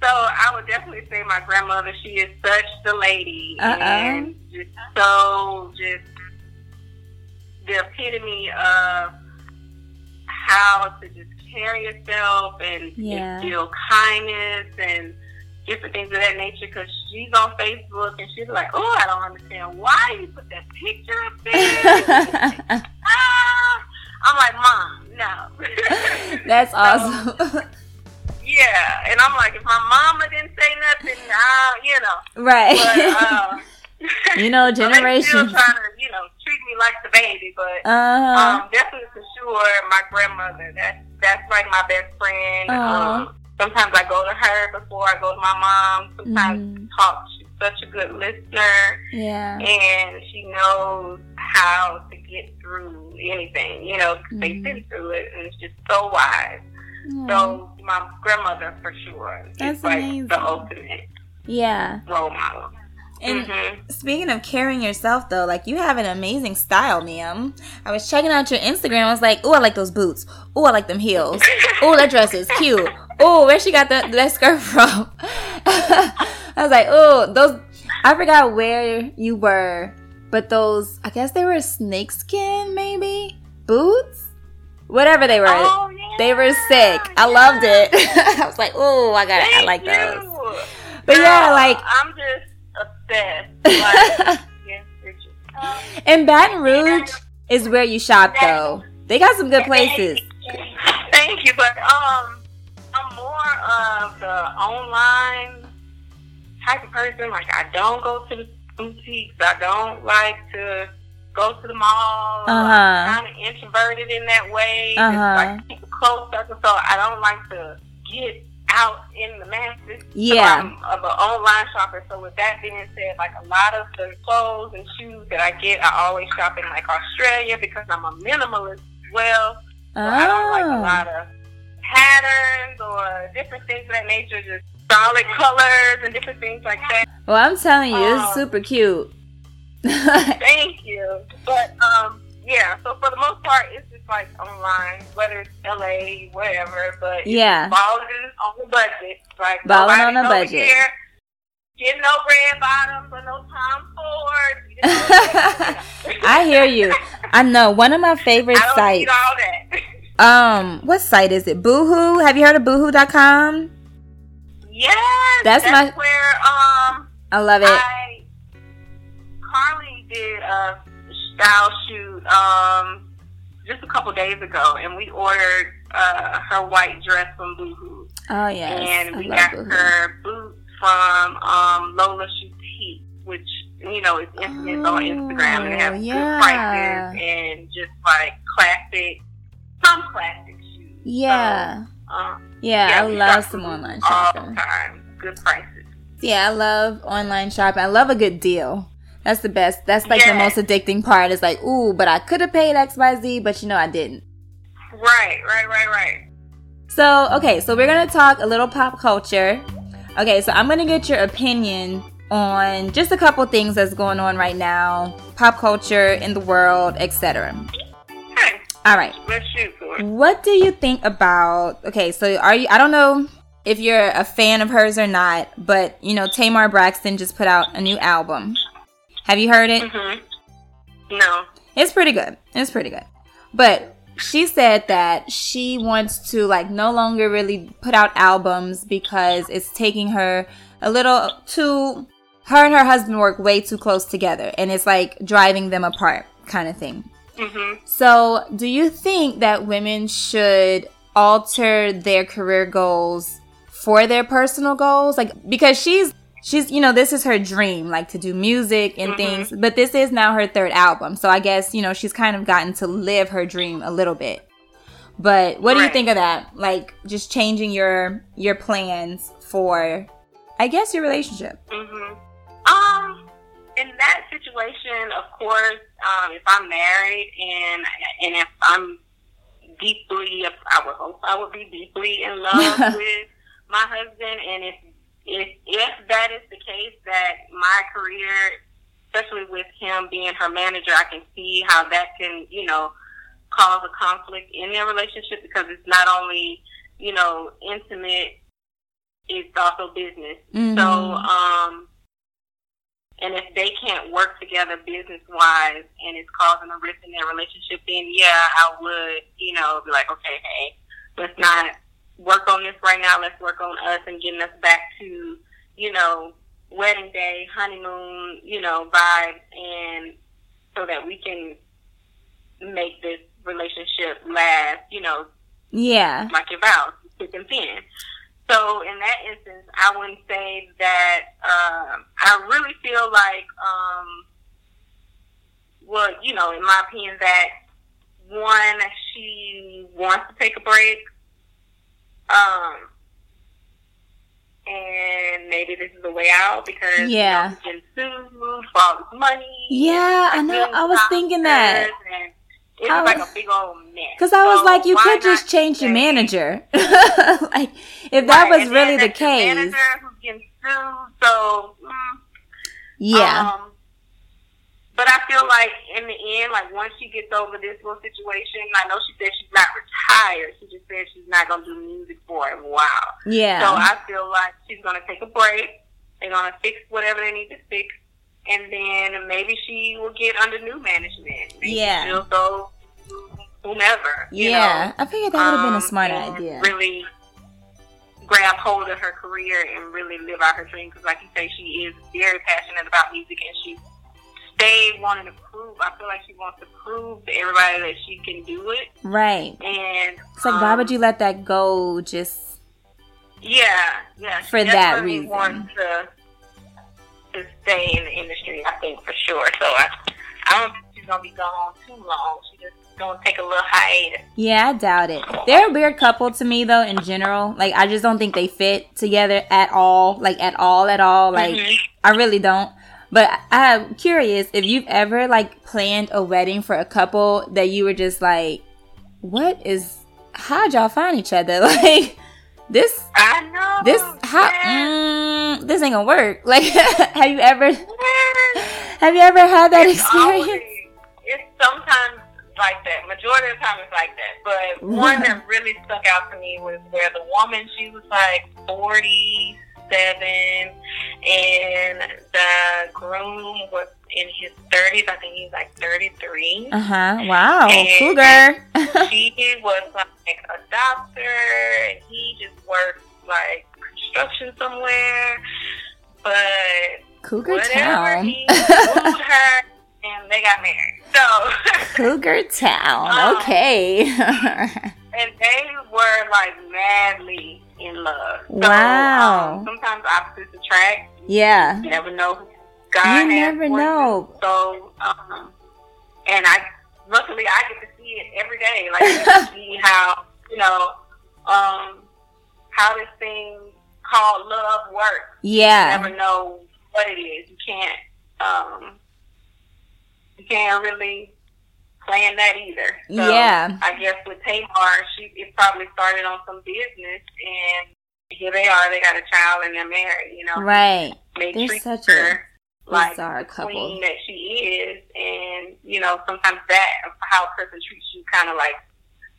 So I would definitely say my grandmother, she is such the lady. Uh-oh. And just so just the epitome of how to just carry yourself and yeah. instill kindness and different things of that nature, because she's on Facebook and she's like, oh, I don't understand why you put that picture up there. ah, I'm like, Mom, no. That's awesome. So, yeah, and I'm like, if my mama didn't say nothing, I, you know. Right. But, uh, you know, generation. So still trying to, you know, treat me like the baby, but uh-huh. um, definitely for sure, my grandmother. That's that's like my best friend. Uh-huh. Um, sometimes I go to her before I go to my mom. Sometimes mm-hmm. talk. She's such a good listener. Yeah, and she knows how to get through anything. You know, mm-hmm. they've been through it, and it's just so wise. Mm-hmm. So my grandmother for sure. That's is like amazing. The ultimate. Yeah. Role model. And mm-hmm. speaking of carrying yourself, though, like, you have an amazing style, ma'am. I was checking out your Instagram. I was like, ooh, I like those boots. Ooh, I like them heels. Ooh, that dress is cute. Ooh, where she got that, that skirt from? I was like, ooh, those. I forgot where you were, but those, I guess they were snakeskin, maybe? Boots? Whatever they were. Oh, yeah. They were sick. I yeah. loved it. I was like, ooh, I got it. I like those. You. But yeah, like. I'm just. And Baton Rouge is where you shop, though. They got some good places. Thank you, but um, I'm more of the online type of person. Like, I don't go to the boutiques. I don't like to go to the mall. Uh-huh. I'm kind of introverted in that way. Uh-huh. Just, like, keep a close circle, so I don't like to get out in the masses. Yeah. So I'm of an online shopper. So with that being said, like, a lot of the clothes and shoes that I get, I always shop in like Australia, because I'm a minimalist as well. So oh. I don't like a lot of patterns or different things of that nature, just solid colors and different things like that. Well, I'm telling you, um, it's super cute. Thank you. But um, yeah, so for the most part, it's like online, whether it's L A, wherever, but yeah, balling on the budget, like balling on a budget. Here, get no red bottoms or no Tom Ford. You know, I hear you. I know one of my favorite I don't sites. Need all that. Um, what site is it? Boohoo. Have you heard of Boohoo dot com? Yes, that's, that's my. Where um, I love it. I, Carly did a style shoot. Um. Just a couple days ago, and we ordered uh, her white dress from Boohoo. Oh yes, and we got Boohoo. Her boots from um, Lola Shoutique, which, you know, is infamous oh, on Instagram, and it has yeah. good prices and just like classic, some classic shoes. Yeah, so, um, yeah, yeah, I love some online shopping all the time. Good prices. Yeah, I love online shopping. I love a good deal. That's the best. That's like yes. the most addicting part. It's like, ooh, but I could have paid X Y Z, but you know I didn't. Right, right, right, right. So, okay, so we're going to talk a little pop culture. Okay, so I'm going to get your opinion on just a couple things that's going on right now. Pop culture in the world, et cetera. Okay. All right. Let's shoot for it. What do you think about, okay, so are you, I don't know if you're a fan of hers or not, but, you know, Tamar Braxton just put out a new album. Have you heard it? Mm-hmm. No. It's pretty good. It's pretty good. But she said that she wants to like no longer really put out albums because it's taking her a little too, her and her husband work way too close together and it's like driving them apart kind of thing. Mm-hmm. So do you think that women should alter their career goals for their personal goals? Like, because she's, she's, you know, this is her dream, like to do music and mm-hmm. things, but this is now her third album. So I guess, you know, she's kind of gotten to live her dream a little bit. But what right. do you think of that? Like just changing your, your plans for, I guess, your relationship. Mm-hmm. Um, in that situation, of course, um, if I'm married and, and if I'm deeply, I would hope I would be deeply in love with my husband, and if, If, if that is the case, that my career, especially with him being her manager, I can see how that can, you know, cause a conflict in their relationship, because it's not only, you know, intimate, it's also business. Mm-hmm. So, um, and if they can't work together business-wise and it's causing a rift in their relationship, then yeah, I would, you know, be like, okay, hey, let's not work on this right now, let's work on us and getting us back to, you know, wedding day, honeymoon, you know, vibes, and so that we can make this relationship last, you know, yeah, like your vows, thick and thin. So in that instance, I wouldn't say that, um, I really feel like, um, well, you know, in my opinion, that one, she wants to take a break. Um, and maybe this is the way out, because yeah, you know, can sue for all this money. Yeah, and, like, I know. I was thinking that. It was, was like a big old mess. Because I was so like, you could just change your manager. Like, if that right. was and really the case. Manager who's getting sued, so mm, yeah. Um, but I feel like in the end, like once she gets over this little situation, I know she said she's not retired. She just said she's not going to do music for a while. Yeah. So I feel like she's going to take a break. They're going to fix whatever they need to fix. And then maybe she will get under new management. Maybe yeah. she'll go whomever. You yeah. know? I figured that would have um, been a smart idea. Really grab hold of her career and really live out her dream. Because like you say, she is very passionate about music, and she's They wanted to prove. I feel like she wants to prove to everybody that she can do it. Right. And it's like, um, why would you let that go? Just yeah, yeah. For that reason, wants to to stay in the industry. I think for sure. So I, I don't think she's gonna be gone too long. She's just gonna take a little hiatus. Yeah, I doubt it. They're a weird couple to me, though. In general, like I just don't think they fit together at all. Like at all, at all. Like mm-hmm. I really don't. But I'm curious if you've ever, like, planned a wedding for a couple that you were just like, what is, how'd y'all find each other? Like, this, I know, this, how, mm, this ain't gonna work. Like, have you ever, have you ever had that it's experience? Always, it's sometimes like that. Majority of the time it's like that. But one that really stuck out to me was where the woman, she was like forty. Seven, and the groom was in his thirties. I think he's like thirty-three. Uh huh. Wow. Cool girl. She was like a doctor, and he just worked like construction somewhere. But Cougar Town. He wooed her, and they got married. So Cougar Town. Okay. Um, and they were like madly in love. So, wow. Um, sometimes opposites attract. Yeah. You never know. God, you never know. So, um, and I, luckily, I get to see it every day. Like, I see how, you know, um, how this thing called love works. Yeah. You never know what it is. You can't, um, you can't really plan that either. So yeah. I guess with Tamar, she it probably started on some business, and here they are, they got a child and they're married, you know. Right. They They're treat such her a like bizarre couple. Queen that she is, and you know, sometimes that how a person treats you kinda like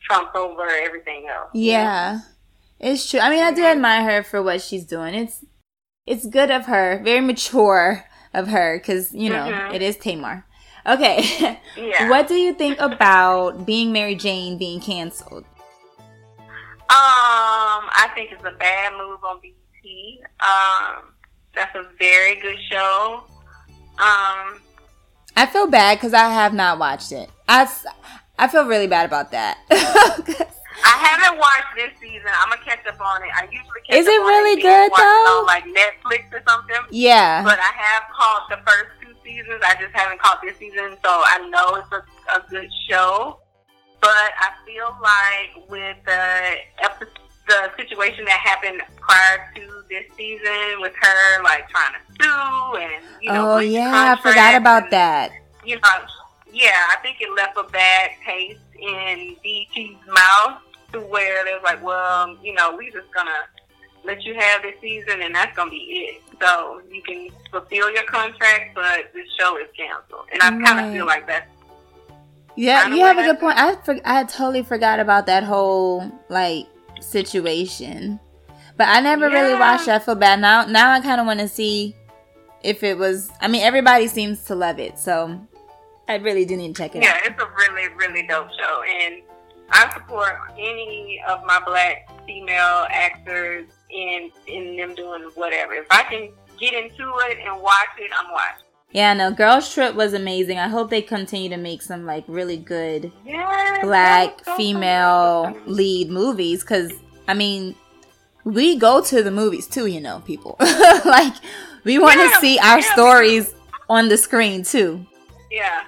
trumps over everything else. Yeah. You know? It's true. I mean, I do admire her for what she's doing. It's it's good of her, very mature of her, because, you know, mm-hmm. it is Tamar. Okay. Yeah. What do you think about Being Mary Jane being canceled? Um, I think it's a bad move on B E T. Um, that's a very good show. Um, I feel bad because I have not watched it. I, I feel really bad about that. I haven't watched this season. I'm gonna catch up on it. I usually catch up on it. Is it really good though? On like Netflix or something. Yeah. But I have caught the first two seasons. I just haven't caught this season, so I know it's a, a good show. But I feel like with the episode, the situation that happened prior to this season with her like trying to sue and you know. Oh yeah, I forgot about and, that. You know, yeah, I think it left a bad taste in B T's mouth to where they're like, well, you know, we just gonna let you have this season and that's gonna be it. So you can fulfill your contract, but this show is canceled. And I right. kind of feel like that's yeah, you have a good point. I for, I totally forgot about that whole like situation, but I never yeah. really watched it. I feel bad now. Now I kind of want to see if it was. I mean, everybody seems to love it, so. I really do need to check it yeah, out. Yeah, it's a really, really dope show. And I support any of my black female actors in, in them doing whatever. If I can get into it and watch it, I'm watching. Yeah, no, Girls Trip was amazing. I hope they continue to make some, like, really good yes, black so female cool. lead movies. Because, I mean, we go to the movies, too, you know, people. Like, we want to yeah, see our yeah, stories on the screen, too. Yeah.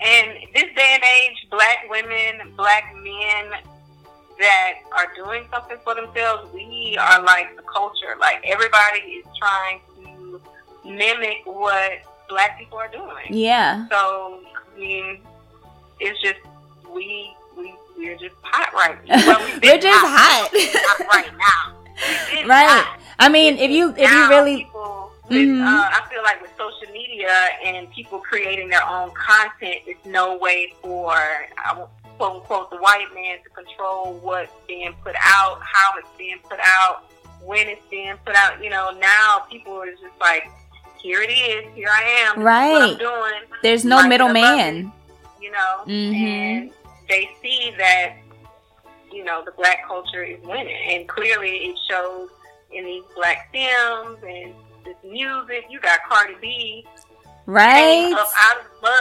And this day and age, black women, black men that are doing something for themselves, we are like the culture. Like everybody is trying to mimic what black people are doing. Yeah. So I mean, it's just we we we're just hot right now. Well, we've been we're just hot, hot. hot right now. Right. Hot. I mean, if you if you really. People, With, mm-hmm. uh, I feel like with social media and people creating their own content, it's no way for, uh, quote unquote, the white man to control what's being put out, how it's being put out, when it's being put out. You know, now people are just like, here it is, here I am, right. This is what I'm doing. There's no like, middleman. You know, mm-hmm. and they see that, you know, the black culture is winning. And clearly it shows in these black films and music. You got Cardi B right up out of the mud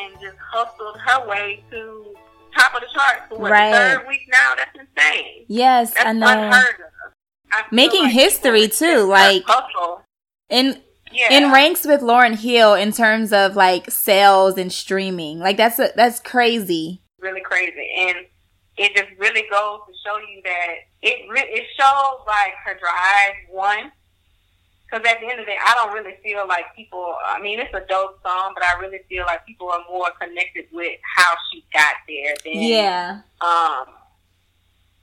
and just hustled her way to top of the charts for what, right. the third week now. That's insane. Yes, that's I know. Unheard of. I Making like history too, like in yeah. in ranks with Lauryn Hill in terms of like sales and streaming. Like that's a, that's crazy. Really crazy, and it just really goes to show you that it re- it shows like her drive one. Because at the end of the day, I don't really feel like people, I mean, it's a dope song, but I really feel like people are more connected with how she got there than, yeah. um,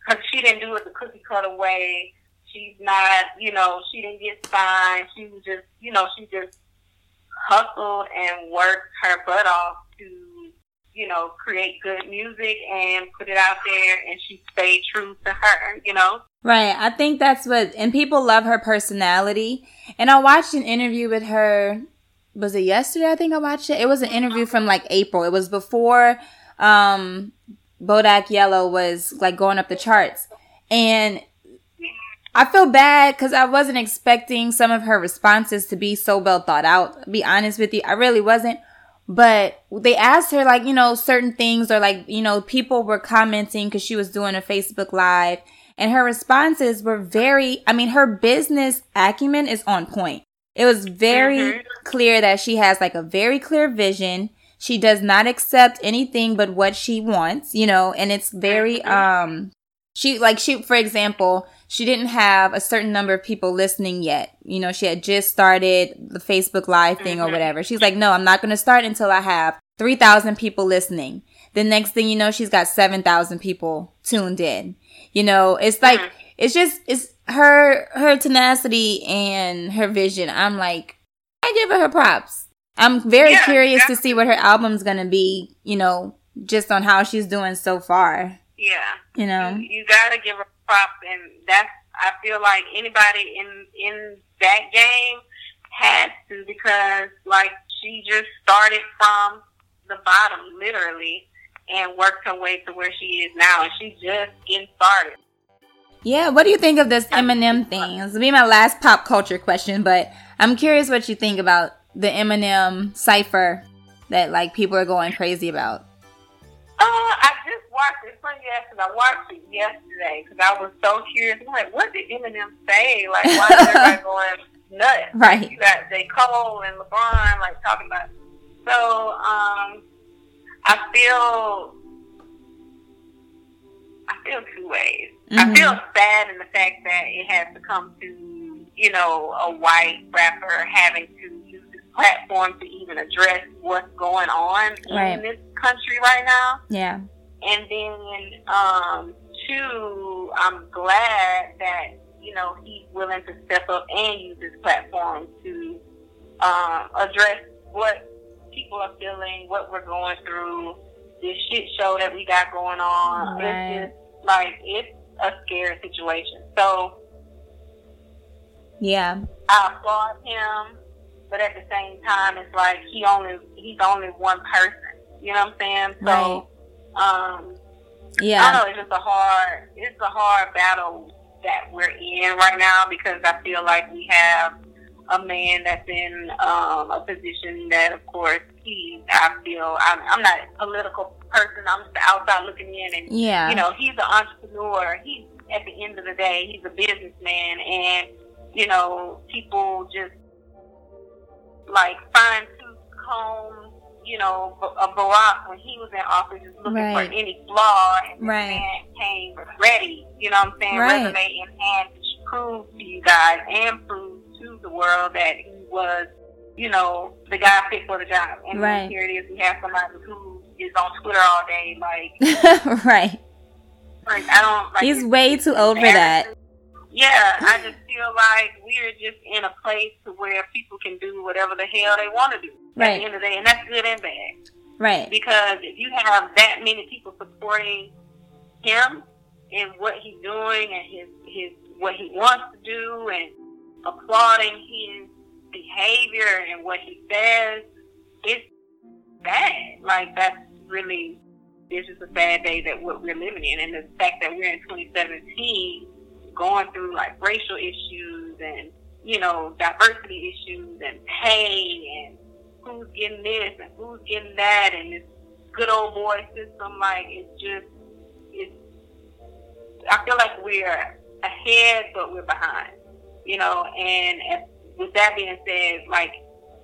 because she didn't do it the cookie cutter way. She's not, you know, she didn't get signed. She was just, you know, she just hustled and worked her butt off to, you know, create good music and put it out there, and she stayed true to her, you know? Right, I think that's what, and people love her personality. And I watched an interview with her, was it yesterday? I think I watched it. It was an interview from like April. It was before um, Bodak Yellow was like going up the charts. And I feel bad because I wasn't expecting some of her responses to be so well thought out. I'll be honest with you, I really wasn't. But they asked her like, you know, certain things or like, you know, people were commenting because she was doing a Facebook Live. And her responses were very, I mean, her business acumen is on point. It was very mm-hmm. clear that she has like a very clear vision. She does not accept anything but what she wants, you know, and it's very, um, she like she, for example, she didn't have a certain number of people listening yet. You know, she had just started the Facebook Live thing mm-hmm. or whatever. She's like, no, I'm not going to start until I have three thousand people listening. The next thing you know, she's got seven thousand people tuned in. You know, it's like, mm-hmm. it's just, it's her, her tenacity and her vision. I'm like, I give her her props. I'm very yeah, curious yeah. to see what her album's going to be, you know, just on how she's doing so far. Yeah. You know, you, you got to give her props. And that's, I feel like anybody in, in that game has to, because like she just started from the bottom, literally, and worked her way to where she is now. And she's just getting started. Yeah, what do you think of this Eminem thing? This will be my last pop culture question, but I'm curious what you think about the Eminem cipher that, like, people are going crazy about. Uh, I just watched it. Funny because I watched it yesterday because I was so curious. I'm like, what did Eminem say? Like, why is everybody going nuts? Right. You got J. Cole and LeBron, like, talking about it. So, um, I feel, I feel two ways. Mm-hmm. I feel sad in the fact that it has to come to, you know, a white rapper having to use this platform to even address what's going on right. in this country right now. Yeah. And then, um, two, I'm glad that, you know, he's willing to step up and use this platform to, um, address what people are feeling, what we're going through, this shit show that we got going on. Right. It's just, like, it's a scary situation. So, yeah, I applaud him, but at the same time, it's like he only he's only one person. You know what I'm saying? So, right. um, yeah, I don't know, it's just a hard it's a hard battle that we're in right now because I feel like we have a man that's in um, a position that, of course, he, I feel, I'm, I'm not a political person. I'm just outside looking in. And, yeah. you know, he's an entrepreneur. He's, at the end of the day, he's a businessman. And, you know, people just, like, fine-tooth comb, you know, a Barack when he was in office just looking right. for any flaw. And right. the man came ready, you know what I'm saying? Right. Resume in hand to prove to you guys and prove the world that he was, you know, the guy fit for the job. And right. here it is, we have somebody who is on Twitter all day, like, right. Like, I don't, like, he's way too old for that. Yeah, I just feel like we're just in a place to where people can do whatever the hell they want to do right. at the end of the day, and that's good and bad. Right. Because if you have that many people supporting him and what he's doing and his, his what he wants to do and applauding his behavior and what he says, it's bad. Like, that's really, it's just a bad day that what we're living in. And the fact that we're in twenty seventeen going through, like, racial issues and, you know, diversity issues and pay and who's getting this and who's getting that and this good old boy system, like, it's just, it's, I feel like we're ahead, but we're behind. You know, and if, with that being said, like,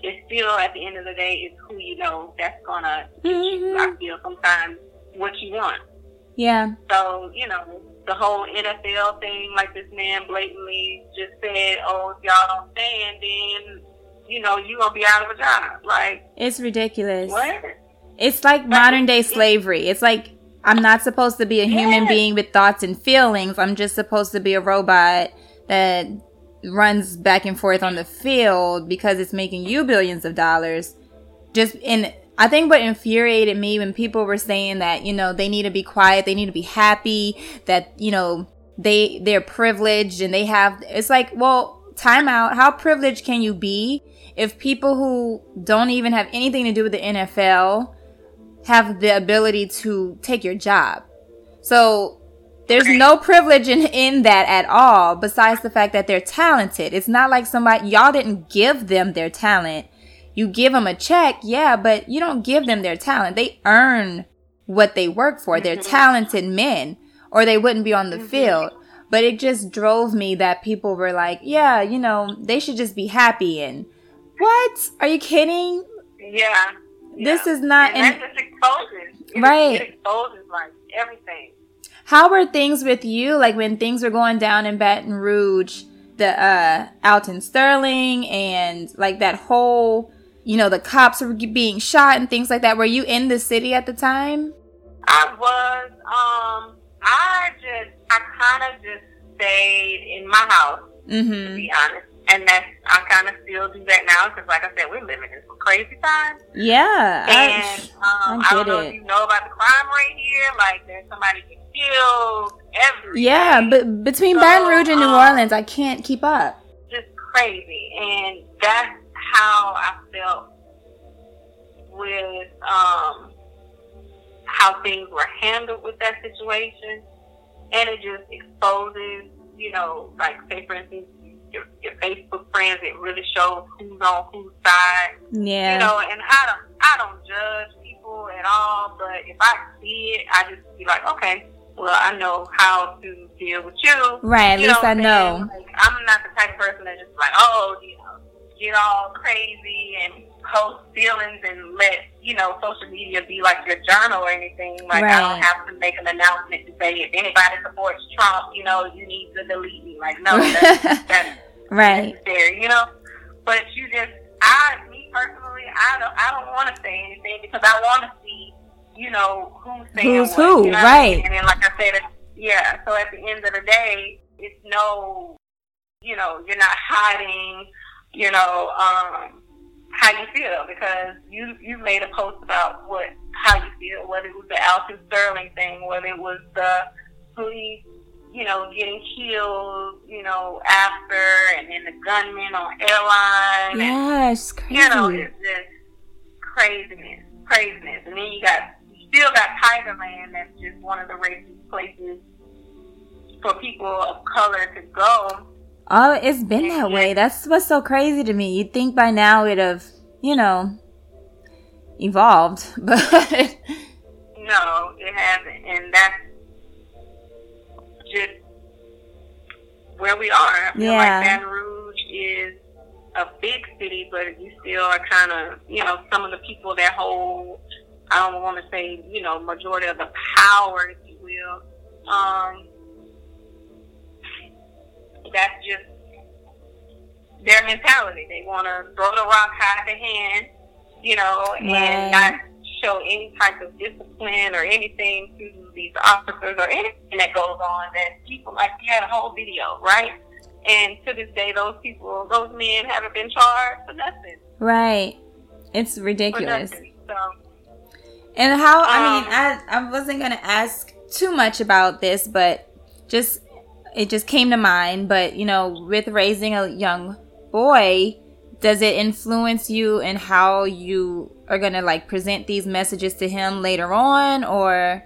it's still, at the end of the day, it's who you know that's going to get you, I feel, sometimes what you want. Yeah. So, you know, the whole N F L thing, like, this man blatantly just said, oh, if y'all don't stand, then, you know, you're going to be out of a job. Like, it's ridiculous. What? It's like, like modern-day slavery. It's like, I'm not supposed to be a human yeah. being with thoughts and feelings. I'm just supposed to be a robot that runs back and forth on the field because it's making you billions of dollars. Just and I think what infuriated me when people were saying that, you know, they need to be quiet, they need to be happy, that, you know, they they're privileged and they have, it's like, well, time out. How privileged can you be if people who don't even have anything to do with the N F L have the ability to take your job? So there's no privilege in, in that at all, besides the fact that they're talented. It's not like somebody, y'all didn't give them their talent. You give them a check, yeah, but you don't give them their talent. They earn what they work for. They're talented men, or they wouldn't be on the field. But it just drove me that people were like, yeah, you know, they should just be happy. And what? Are you kidding? Yeah. This yeah. is not. And an, that just exposes. It right. It exposes, like, everything. How were things with you, like, when things were going down in Baton Rouge, the uh, Alton Sterling and, like, that whole, you know, the cops were being shot and things like that? Were you in the city at the time? I was. Um, I just, I kind of just stayed in my house, mm-hmm. to be honest. And that's, I kind of still do that now because, like I said, we're living in some crazy times. Yeah. And I, um, I, I don't know it. if you know about the crime right here. Like, there's somebody getting killed every Yeah, day. But between so, Baton Rouge and um, New Orleans, I can't keep up. Just crazy. And that's how I felt with um, how things were handled with that situation, and it just exposes, you know, like, say, for instance, your, your Facebook friends. It really shows who's on whose side. Yeah. You know, and I don't, I don't judge people at all, but if I see it, I just be like, okay, well, I know how to deal with you. Right, at you least know I know. Like, I'm not the type of person that's just like, oh, you know, get all crazy and post feelings and let, you know, social media be like your journal or anything. Like, right. I don't have to make an announcement to say, if anybody supports Trump, you know, you need to delete me. Like, no, that's, that's right. necessary, you know? But you just, I, me personally, I don't, I don't want to say anything because I want to see, you know, who's saying who's what, who, you know right? I mean? And then, like I said, yeah, so at the end of the day, it's no, you know, you're not hiding, you know, um, how you feel, because you, you made a post about what, how you feel, whether it was the Alton Sterling thing, whether it was the police, you know, getting killed, you know, after, and then the gunman on airline. Yeah, and, it's crazy. You know, it's just craziness, craziness. And then you got, you still got Tigerland, that's just one of the racist places for people of color to go. Oh, it's been that way. That's what's so crazy to me. You'd think by now it'd have, you know, evolved, but no, it hasn't, and that's just where we are. I feel yeah. like Baton Rouge is a big city, but you still are kind of, you know, some of the people that hold, I don't want to say, you know, majority of the power, if you will, um, that's just their mentality. They want to throw the rock high the hand, you know, and right. not show any type of discipline or anything to these officers or anything that goes on. That people, like, you had a whole video, right? And to this day, those people, those men haven't been charged for nothing. Right. It's ridiculous. So, and how, um, I mean, I, I wasn't going to ask too much about this, but just... it just came to mind, but, you know, with raising a young boy, does it influence you in how you are going to, like, present these messages to him later on? Or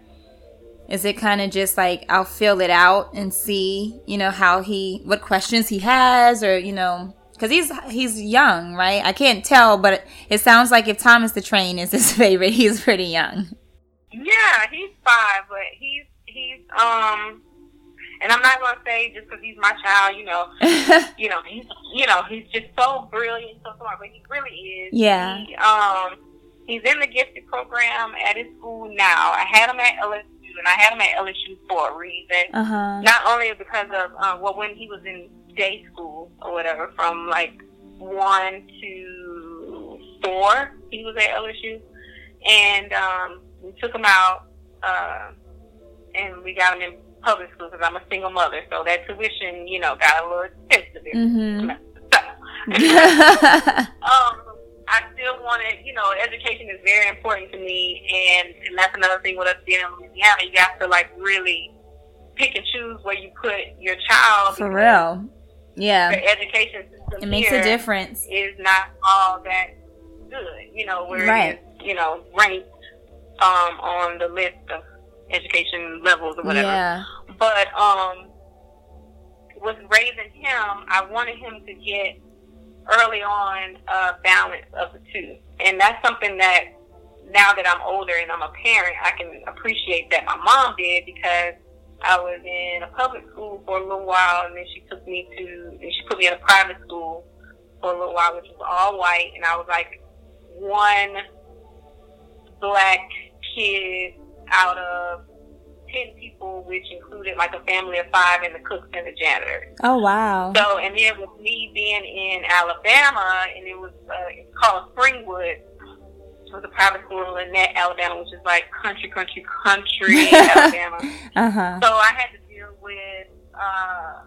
is it kind of just like, I'll feel it out and see, you know, how he, what questions he has, or, you know, because he's, he's young, right? I can't tell, but it, it sounds like if Thomas the Train is his favorite, he's pretty young. Yeah, he's five, but he's, he's, um... and I'm not going to say just because he's my child, you know, you know, he's, you know, he's just so brilliant, so smart, but he really is. Yeah. He, um, he's in the gifted program at his school now. I had him at L S U, and I had him at L S U for a reason. Uh-huh. Not only because of, uh, well, when he was in day school or whatever, from like one to four, he was at L S U. And um, we took him out, uh, and we got him in public school because I'm a single mother, so that tuition, you know, got a little expensive. Mm-hmm. So, um, I still wanted, you know, education is very important to me, and, and that's another thing with us being in Louisiana. You have to, like, really pick and choose where you put your child. For real. Yeah. The education system, it makes a difference. Is not all that good, you know, where right. it's, you know, ranked um, on the list of education levels or whatever. Yeah. But um, with raising him, I wanted him to get early on a balance of the two. And that's something that now that I'm older and I'm a parent, I can appreciate that my mom did, because I was in a public school for a little while, and then she took me to, and she put me in a private school for a little while, which was all white, and I was like one black kid out of ten people, which included like a family of five and the cooks and the janitors. Oh, wow. So, and then with me being in Alabama, and it was uh, it's called Springwood. It was a private school in that Alabama, which is like country, country, country Alabama. Uh-huh. So I had to deal with uh,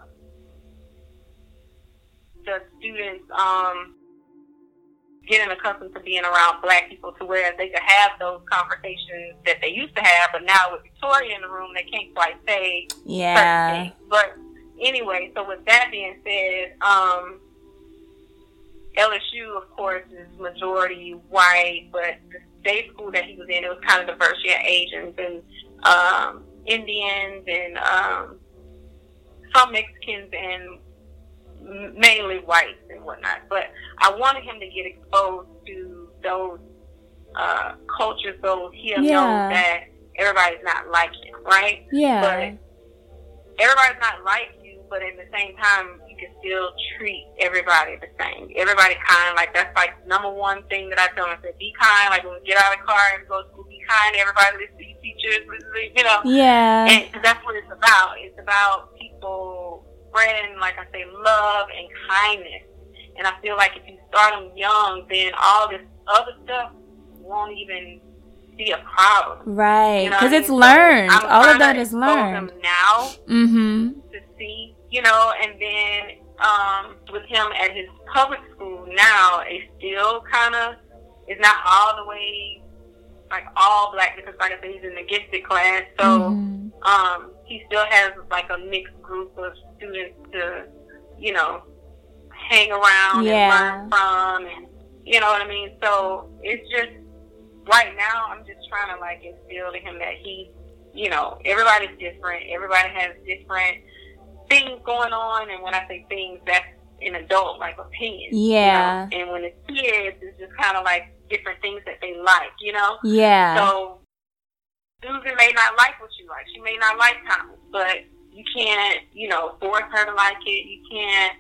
the students um, getting accustomed to being around black people, to where they could have those conversations that they used to have, but now with Victoria in the room, they can't quite say yeah. certain things. But anyway, so with that being said, um, L S U, of course, is majority white, but the day school that he was in, it was kind of diverse. You had Asians and um, Indians and um, some Mexicans and mainly whites and whatnot. But I wanted him to get exposed to those uh, cultures so he'll yeah. know that everybody's not like him, right? Yeah. But everybody's not like you, but at the same time, can still treat everybody the same. Everybody kind. Like, that's like number one thing that I tell them. I said, be kind. Like, when we get out of the car and go to school, be kind. Everybody listen to your teachers, listen to, you know. Yeah. And cause that's what it's about. It's about people spreading, like I say, love and kindness. And I feel like if you start them young, then all this other stuff won't even be a problem. Right. Because you know it's mean? learned. So all of that is learned. Them now mm-hmm. to see. You know, and then um, with him at his public school now, it still kind of is not all the way, like, all black, because, like I said, he's in the gifted class. So mm-hmm. um, he still has, like, a mixed group of students to, you know, hang around yeah. and learn from. And you know what I mean? So it's just, right now, I'm just trying to, like, instill to him that he, you know, everybody's different. Everybody has different things going on, and when I say things, that's an adult, like, opinion. Yeah. You know? And when it's kids, it's just kind of like different things that they like, you know? Yeah. So Susan may not like what you like. She may not like Thomas, but you can't, you know, force her to like it. You can't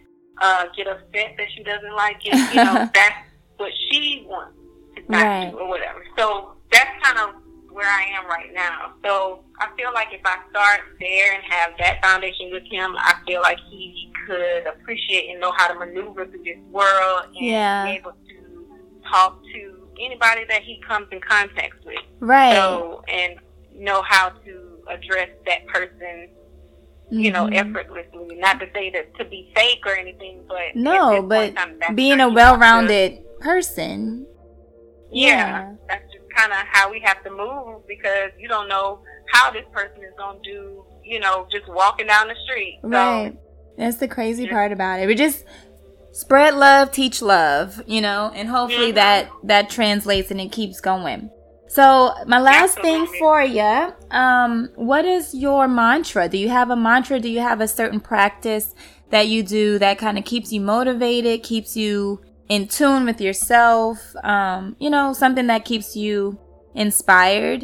uh, get upset that she doesn't like it. You know, that's what she wants to not right. do or whatever. So that's kind of where I am right now. So I feel like if I start there and have that foundation with him, I feel like he could appreciate and know how to maneuver through this world and yeah. be able to talk to anybody that he comes in contact with. Right. So, and know how to address that person, you know, mm-hmm. effortlessly. Not to say that to be fake or anything, but no, but time, being a well-rounded person. Yeah. yeah. That's kind of how we have to move, because you don't know how this person is going to do, you know, just walking down the street. So, right. That's the crazy yeah. part about it. We just spread love, teach love, you know, and hopefully mm-hmm. that, that translates and it keeps going. So my last Absolutely. thing for you, um, what is your mantra? Do you have a mantra? Do you have a certain practice that you do that kind of keeps you motivated, keeps you in tune with yourself, um, you know, something that keeps you inspired?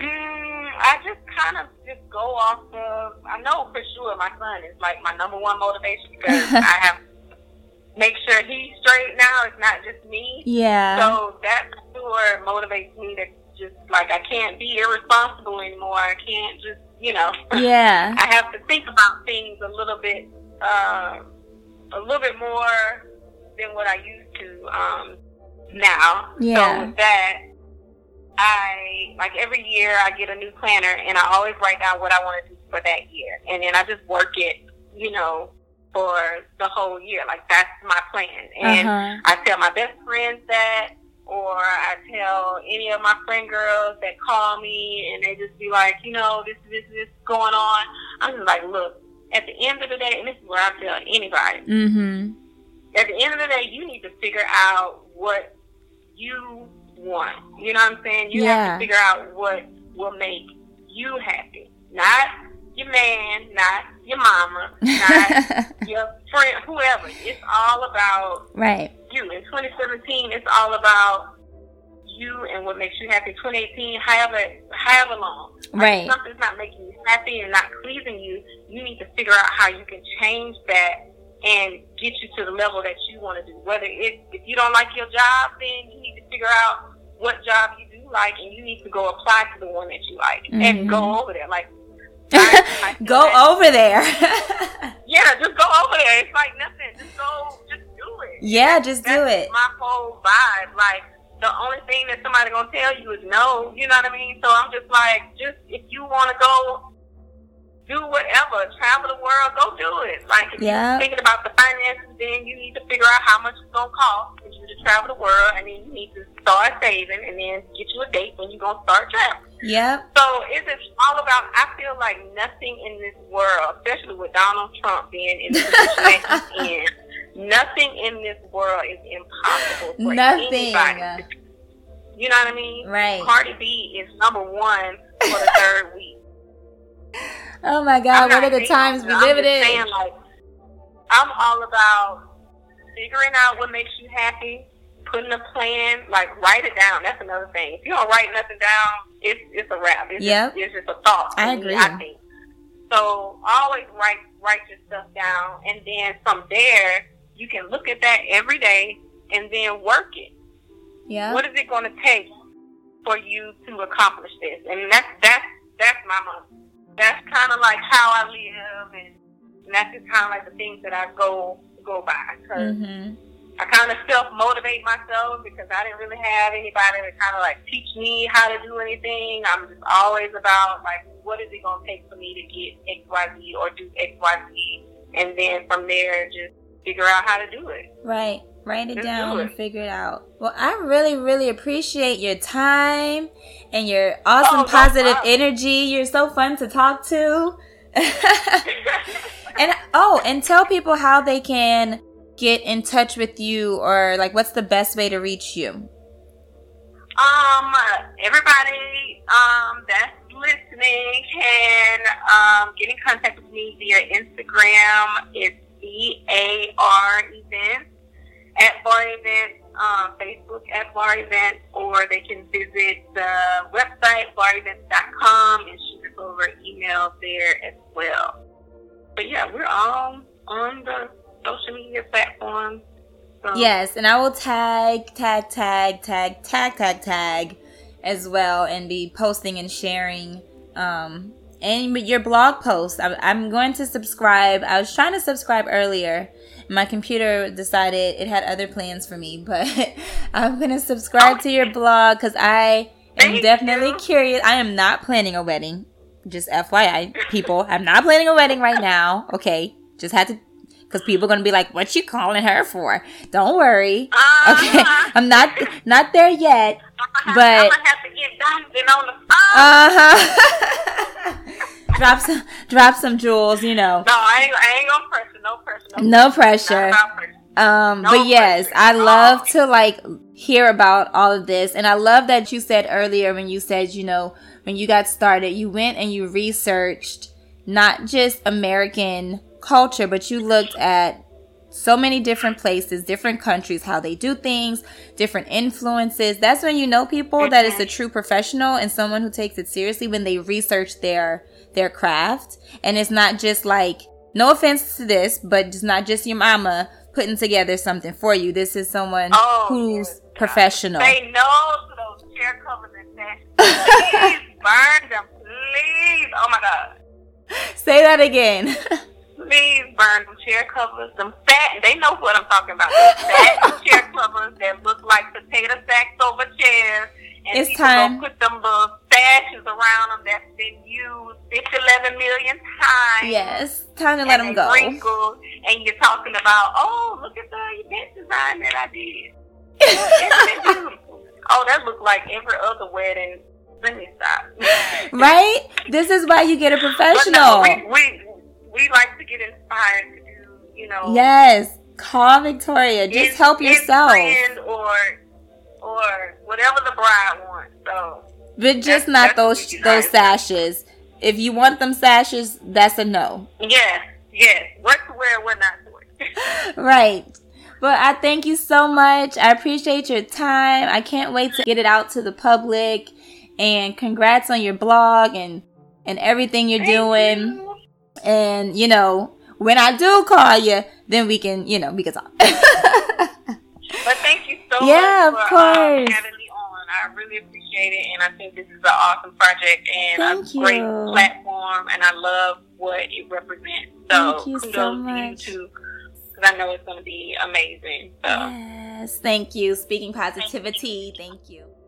Mm, I just kind of just go off of, I know for sure my son is like my number one motivation, because I have to make sure he's straight now. It's not just me. Yeah. So that for sure motivates me to just, like, I can't be irresponsible anymore. I can't just, you know. Yeah. I have to think about things a little bit, uh, a little bit more than what I used to um, now. Yeah. So with that, I, like, every year I get a new planner, and I always write down what I want to do for that year. And then I just work it, you know, for the whole year. Like, that's my plan. And uh-huh. I tell my best friends that, or I tell any of my friend girls that call me, and they just be like, you know, this, this, this going on. I'm just like, look, at the end of the day, and this is what I tell anybody. Mm-hmm. At the end of the day, you need to figure out what you want. You know what I'm saying? You yeah. have to figure out what will make you happy. Not your man, not your mama, not your friend, whoever. It's all about right. you. In twenty seventeen, it's all about you and what makes you happy. twenty eighteen, however, however long. Right. If something's not making you happy and not pleasing you, you need to figure out how you can change that and get you to the level that you want to do. Whether it, if you don't like your job, then you need to figure out what job you do like, and you need to go apply to the one that you like, mm-hmm. and go over there. Like, I, I go that. over there. Yeah, just go over there. It's like nothing. Just go, just do it. Yeah, just That's do it. My whole vibe, like, the only thing that somebody gonna tell you is no. You know what I mean? So I'm just like, just if you want to go. Do whatever, travel the world, go do it. Like, if yeah. you're thinking about the finances, then you need to figure out how much it's going to cost for you to travel the world, and then you need to start saving, and then get you a date when you're going to start traveling. Yeah. So it's just all about, I feel like nothing in this world, especially with Donald Trump being in the position that he's in, nothing in this world is impossible for nothing. anybody. You know what I mean? Right. Cardi B is number one for the third week. Oh my God! What are the times we live in? Saying, like, I'm all about figuring out what makes you happy, putting a plan, like write it down. That's another thing. If you don't write nothing down, it's it's a wrap. It's, yep. just, it's just a thought. I agree. I think. So always write write your stuff down, and then from there you can look at that every day and then work it. Yeah. What is it going to take for you to accomplish this? And that's that's that's my motto. That's kind of like how I live, and, and that's just kind of like the things that I go go by. Cause mm-hmm. I kind of self-motivate myself because I didn't really have anybody to kind of like teach me how to do anything. I'm just always about like, what is it going to take for me to get X Y Z or do X Y Z? And then from there, just figure out how to do it. Right. Write it just down do it. And figure it out. Well, I really, really appreciate your time and your awesome oh, positive awesome. energy. You're so fun to talk to. And oh, and tell people how they can get in touch with you, or like what's the best way to reach you. Um, everybody um that's listening can um get in contact with me via Instagram. It's V A R Events. At V A R Events, um, Facebook at V A R Events, or they can visit the website, var events dot com, and shoot us over email there as well. But yeah, we're all on the social media platforms. So. Yes, and I will tag, tag, tag, tag, tag, tag, tag as well, and be posting and sharing um, and your blog posts. I, I'm going to subscribe. I was trying to subscribe earlier. My computer decided it had other plans for me, but I'm going to subscribe to your blog because I am Thank definitely you. curious. I am not planning a wedding. Just F Y I, people. I'm not planning a wedding right now. Okay. Just had to, because people are going to be like, what you calling her for? Don't worry. Uh, okay. I'm not not there yet, I'm but. I'm going to have to get done and on the phone. Uh-huh. Drop some, drop some jewels, you know. No, I ain't, I ain't gonna pressure, no pressure, no pressure. No pressure. Um, no but yes, pressure. I love oh. to like hear about all of this, and I love that you said earlier when you said, you know, when you got started, you went and you researched not just American culture, but you looked at so many different places, different countries, how they do things, different influences. That's when you know people that is a true professional and someone who takes it seriously when they research their their craft. And it's not just like, no offense to this, but it's not just your mama putting together something for you. This is someone oh, who's yes, professional. Say no to those chair covers and that. Please burn them, please. Oh my God. Say that again. Please burn them chair covers, them fat, they know what I'm talking about. Those fat chair covers that look like potato sacks over chairs. And it's people time. Put them little stashes around them that's been used six, eleven million times. Yes, time to let them go. Wrinkles, and you're talking about, oh, look at the event design that I did. Isn't it beautiful? Oh, that looked like every other wedding. Let me stop. Right? This is why you get a professional. No, we, we we like to get inspired to do, you know. Yes, call Victoria. Just help yourself. Or Or whatever the bride wants. So, but just not those those sashes. If you want them sashes, that's a no. Yes, yes. What to wear, what not to wear. Right. But I thank you so much. I appreciate your time. I can't wait to get it out to the public. And congrats on your blog and, and everything you're doing. You. And, you know, when I do call you, then we can, you know, we can talk. But thank you so yeah, much for of course. Um, having me on. I really appreciate it, and I think this is an awesome project and thank a you. great platform, and I love what it represents. So thank you kudos so much. to you too, because I know it's going to be amazing. So. Yes, thank you. Speaking positivity, thank you. Thank you.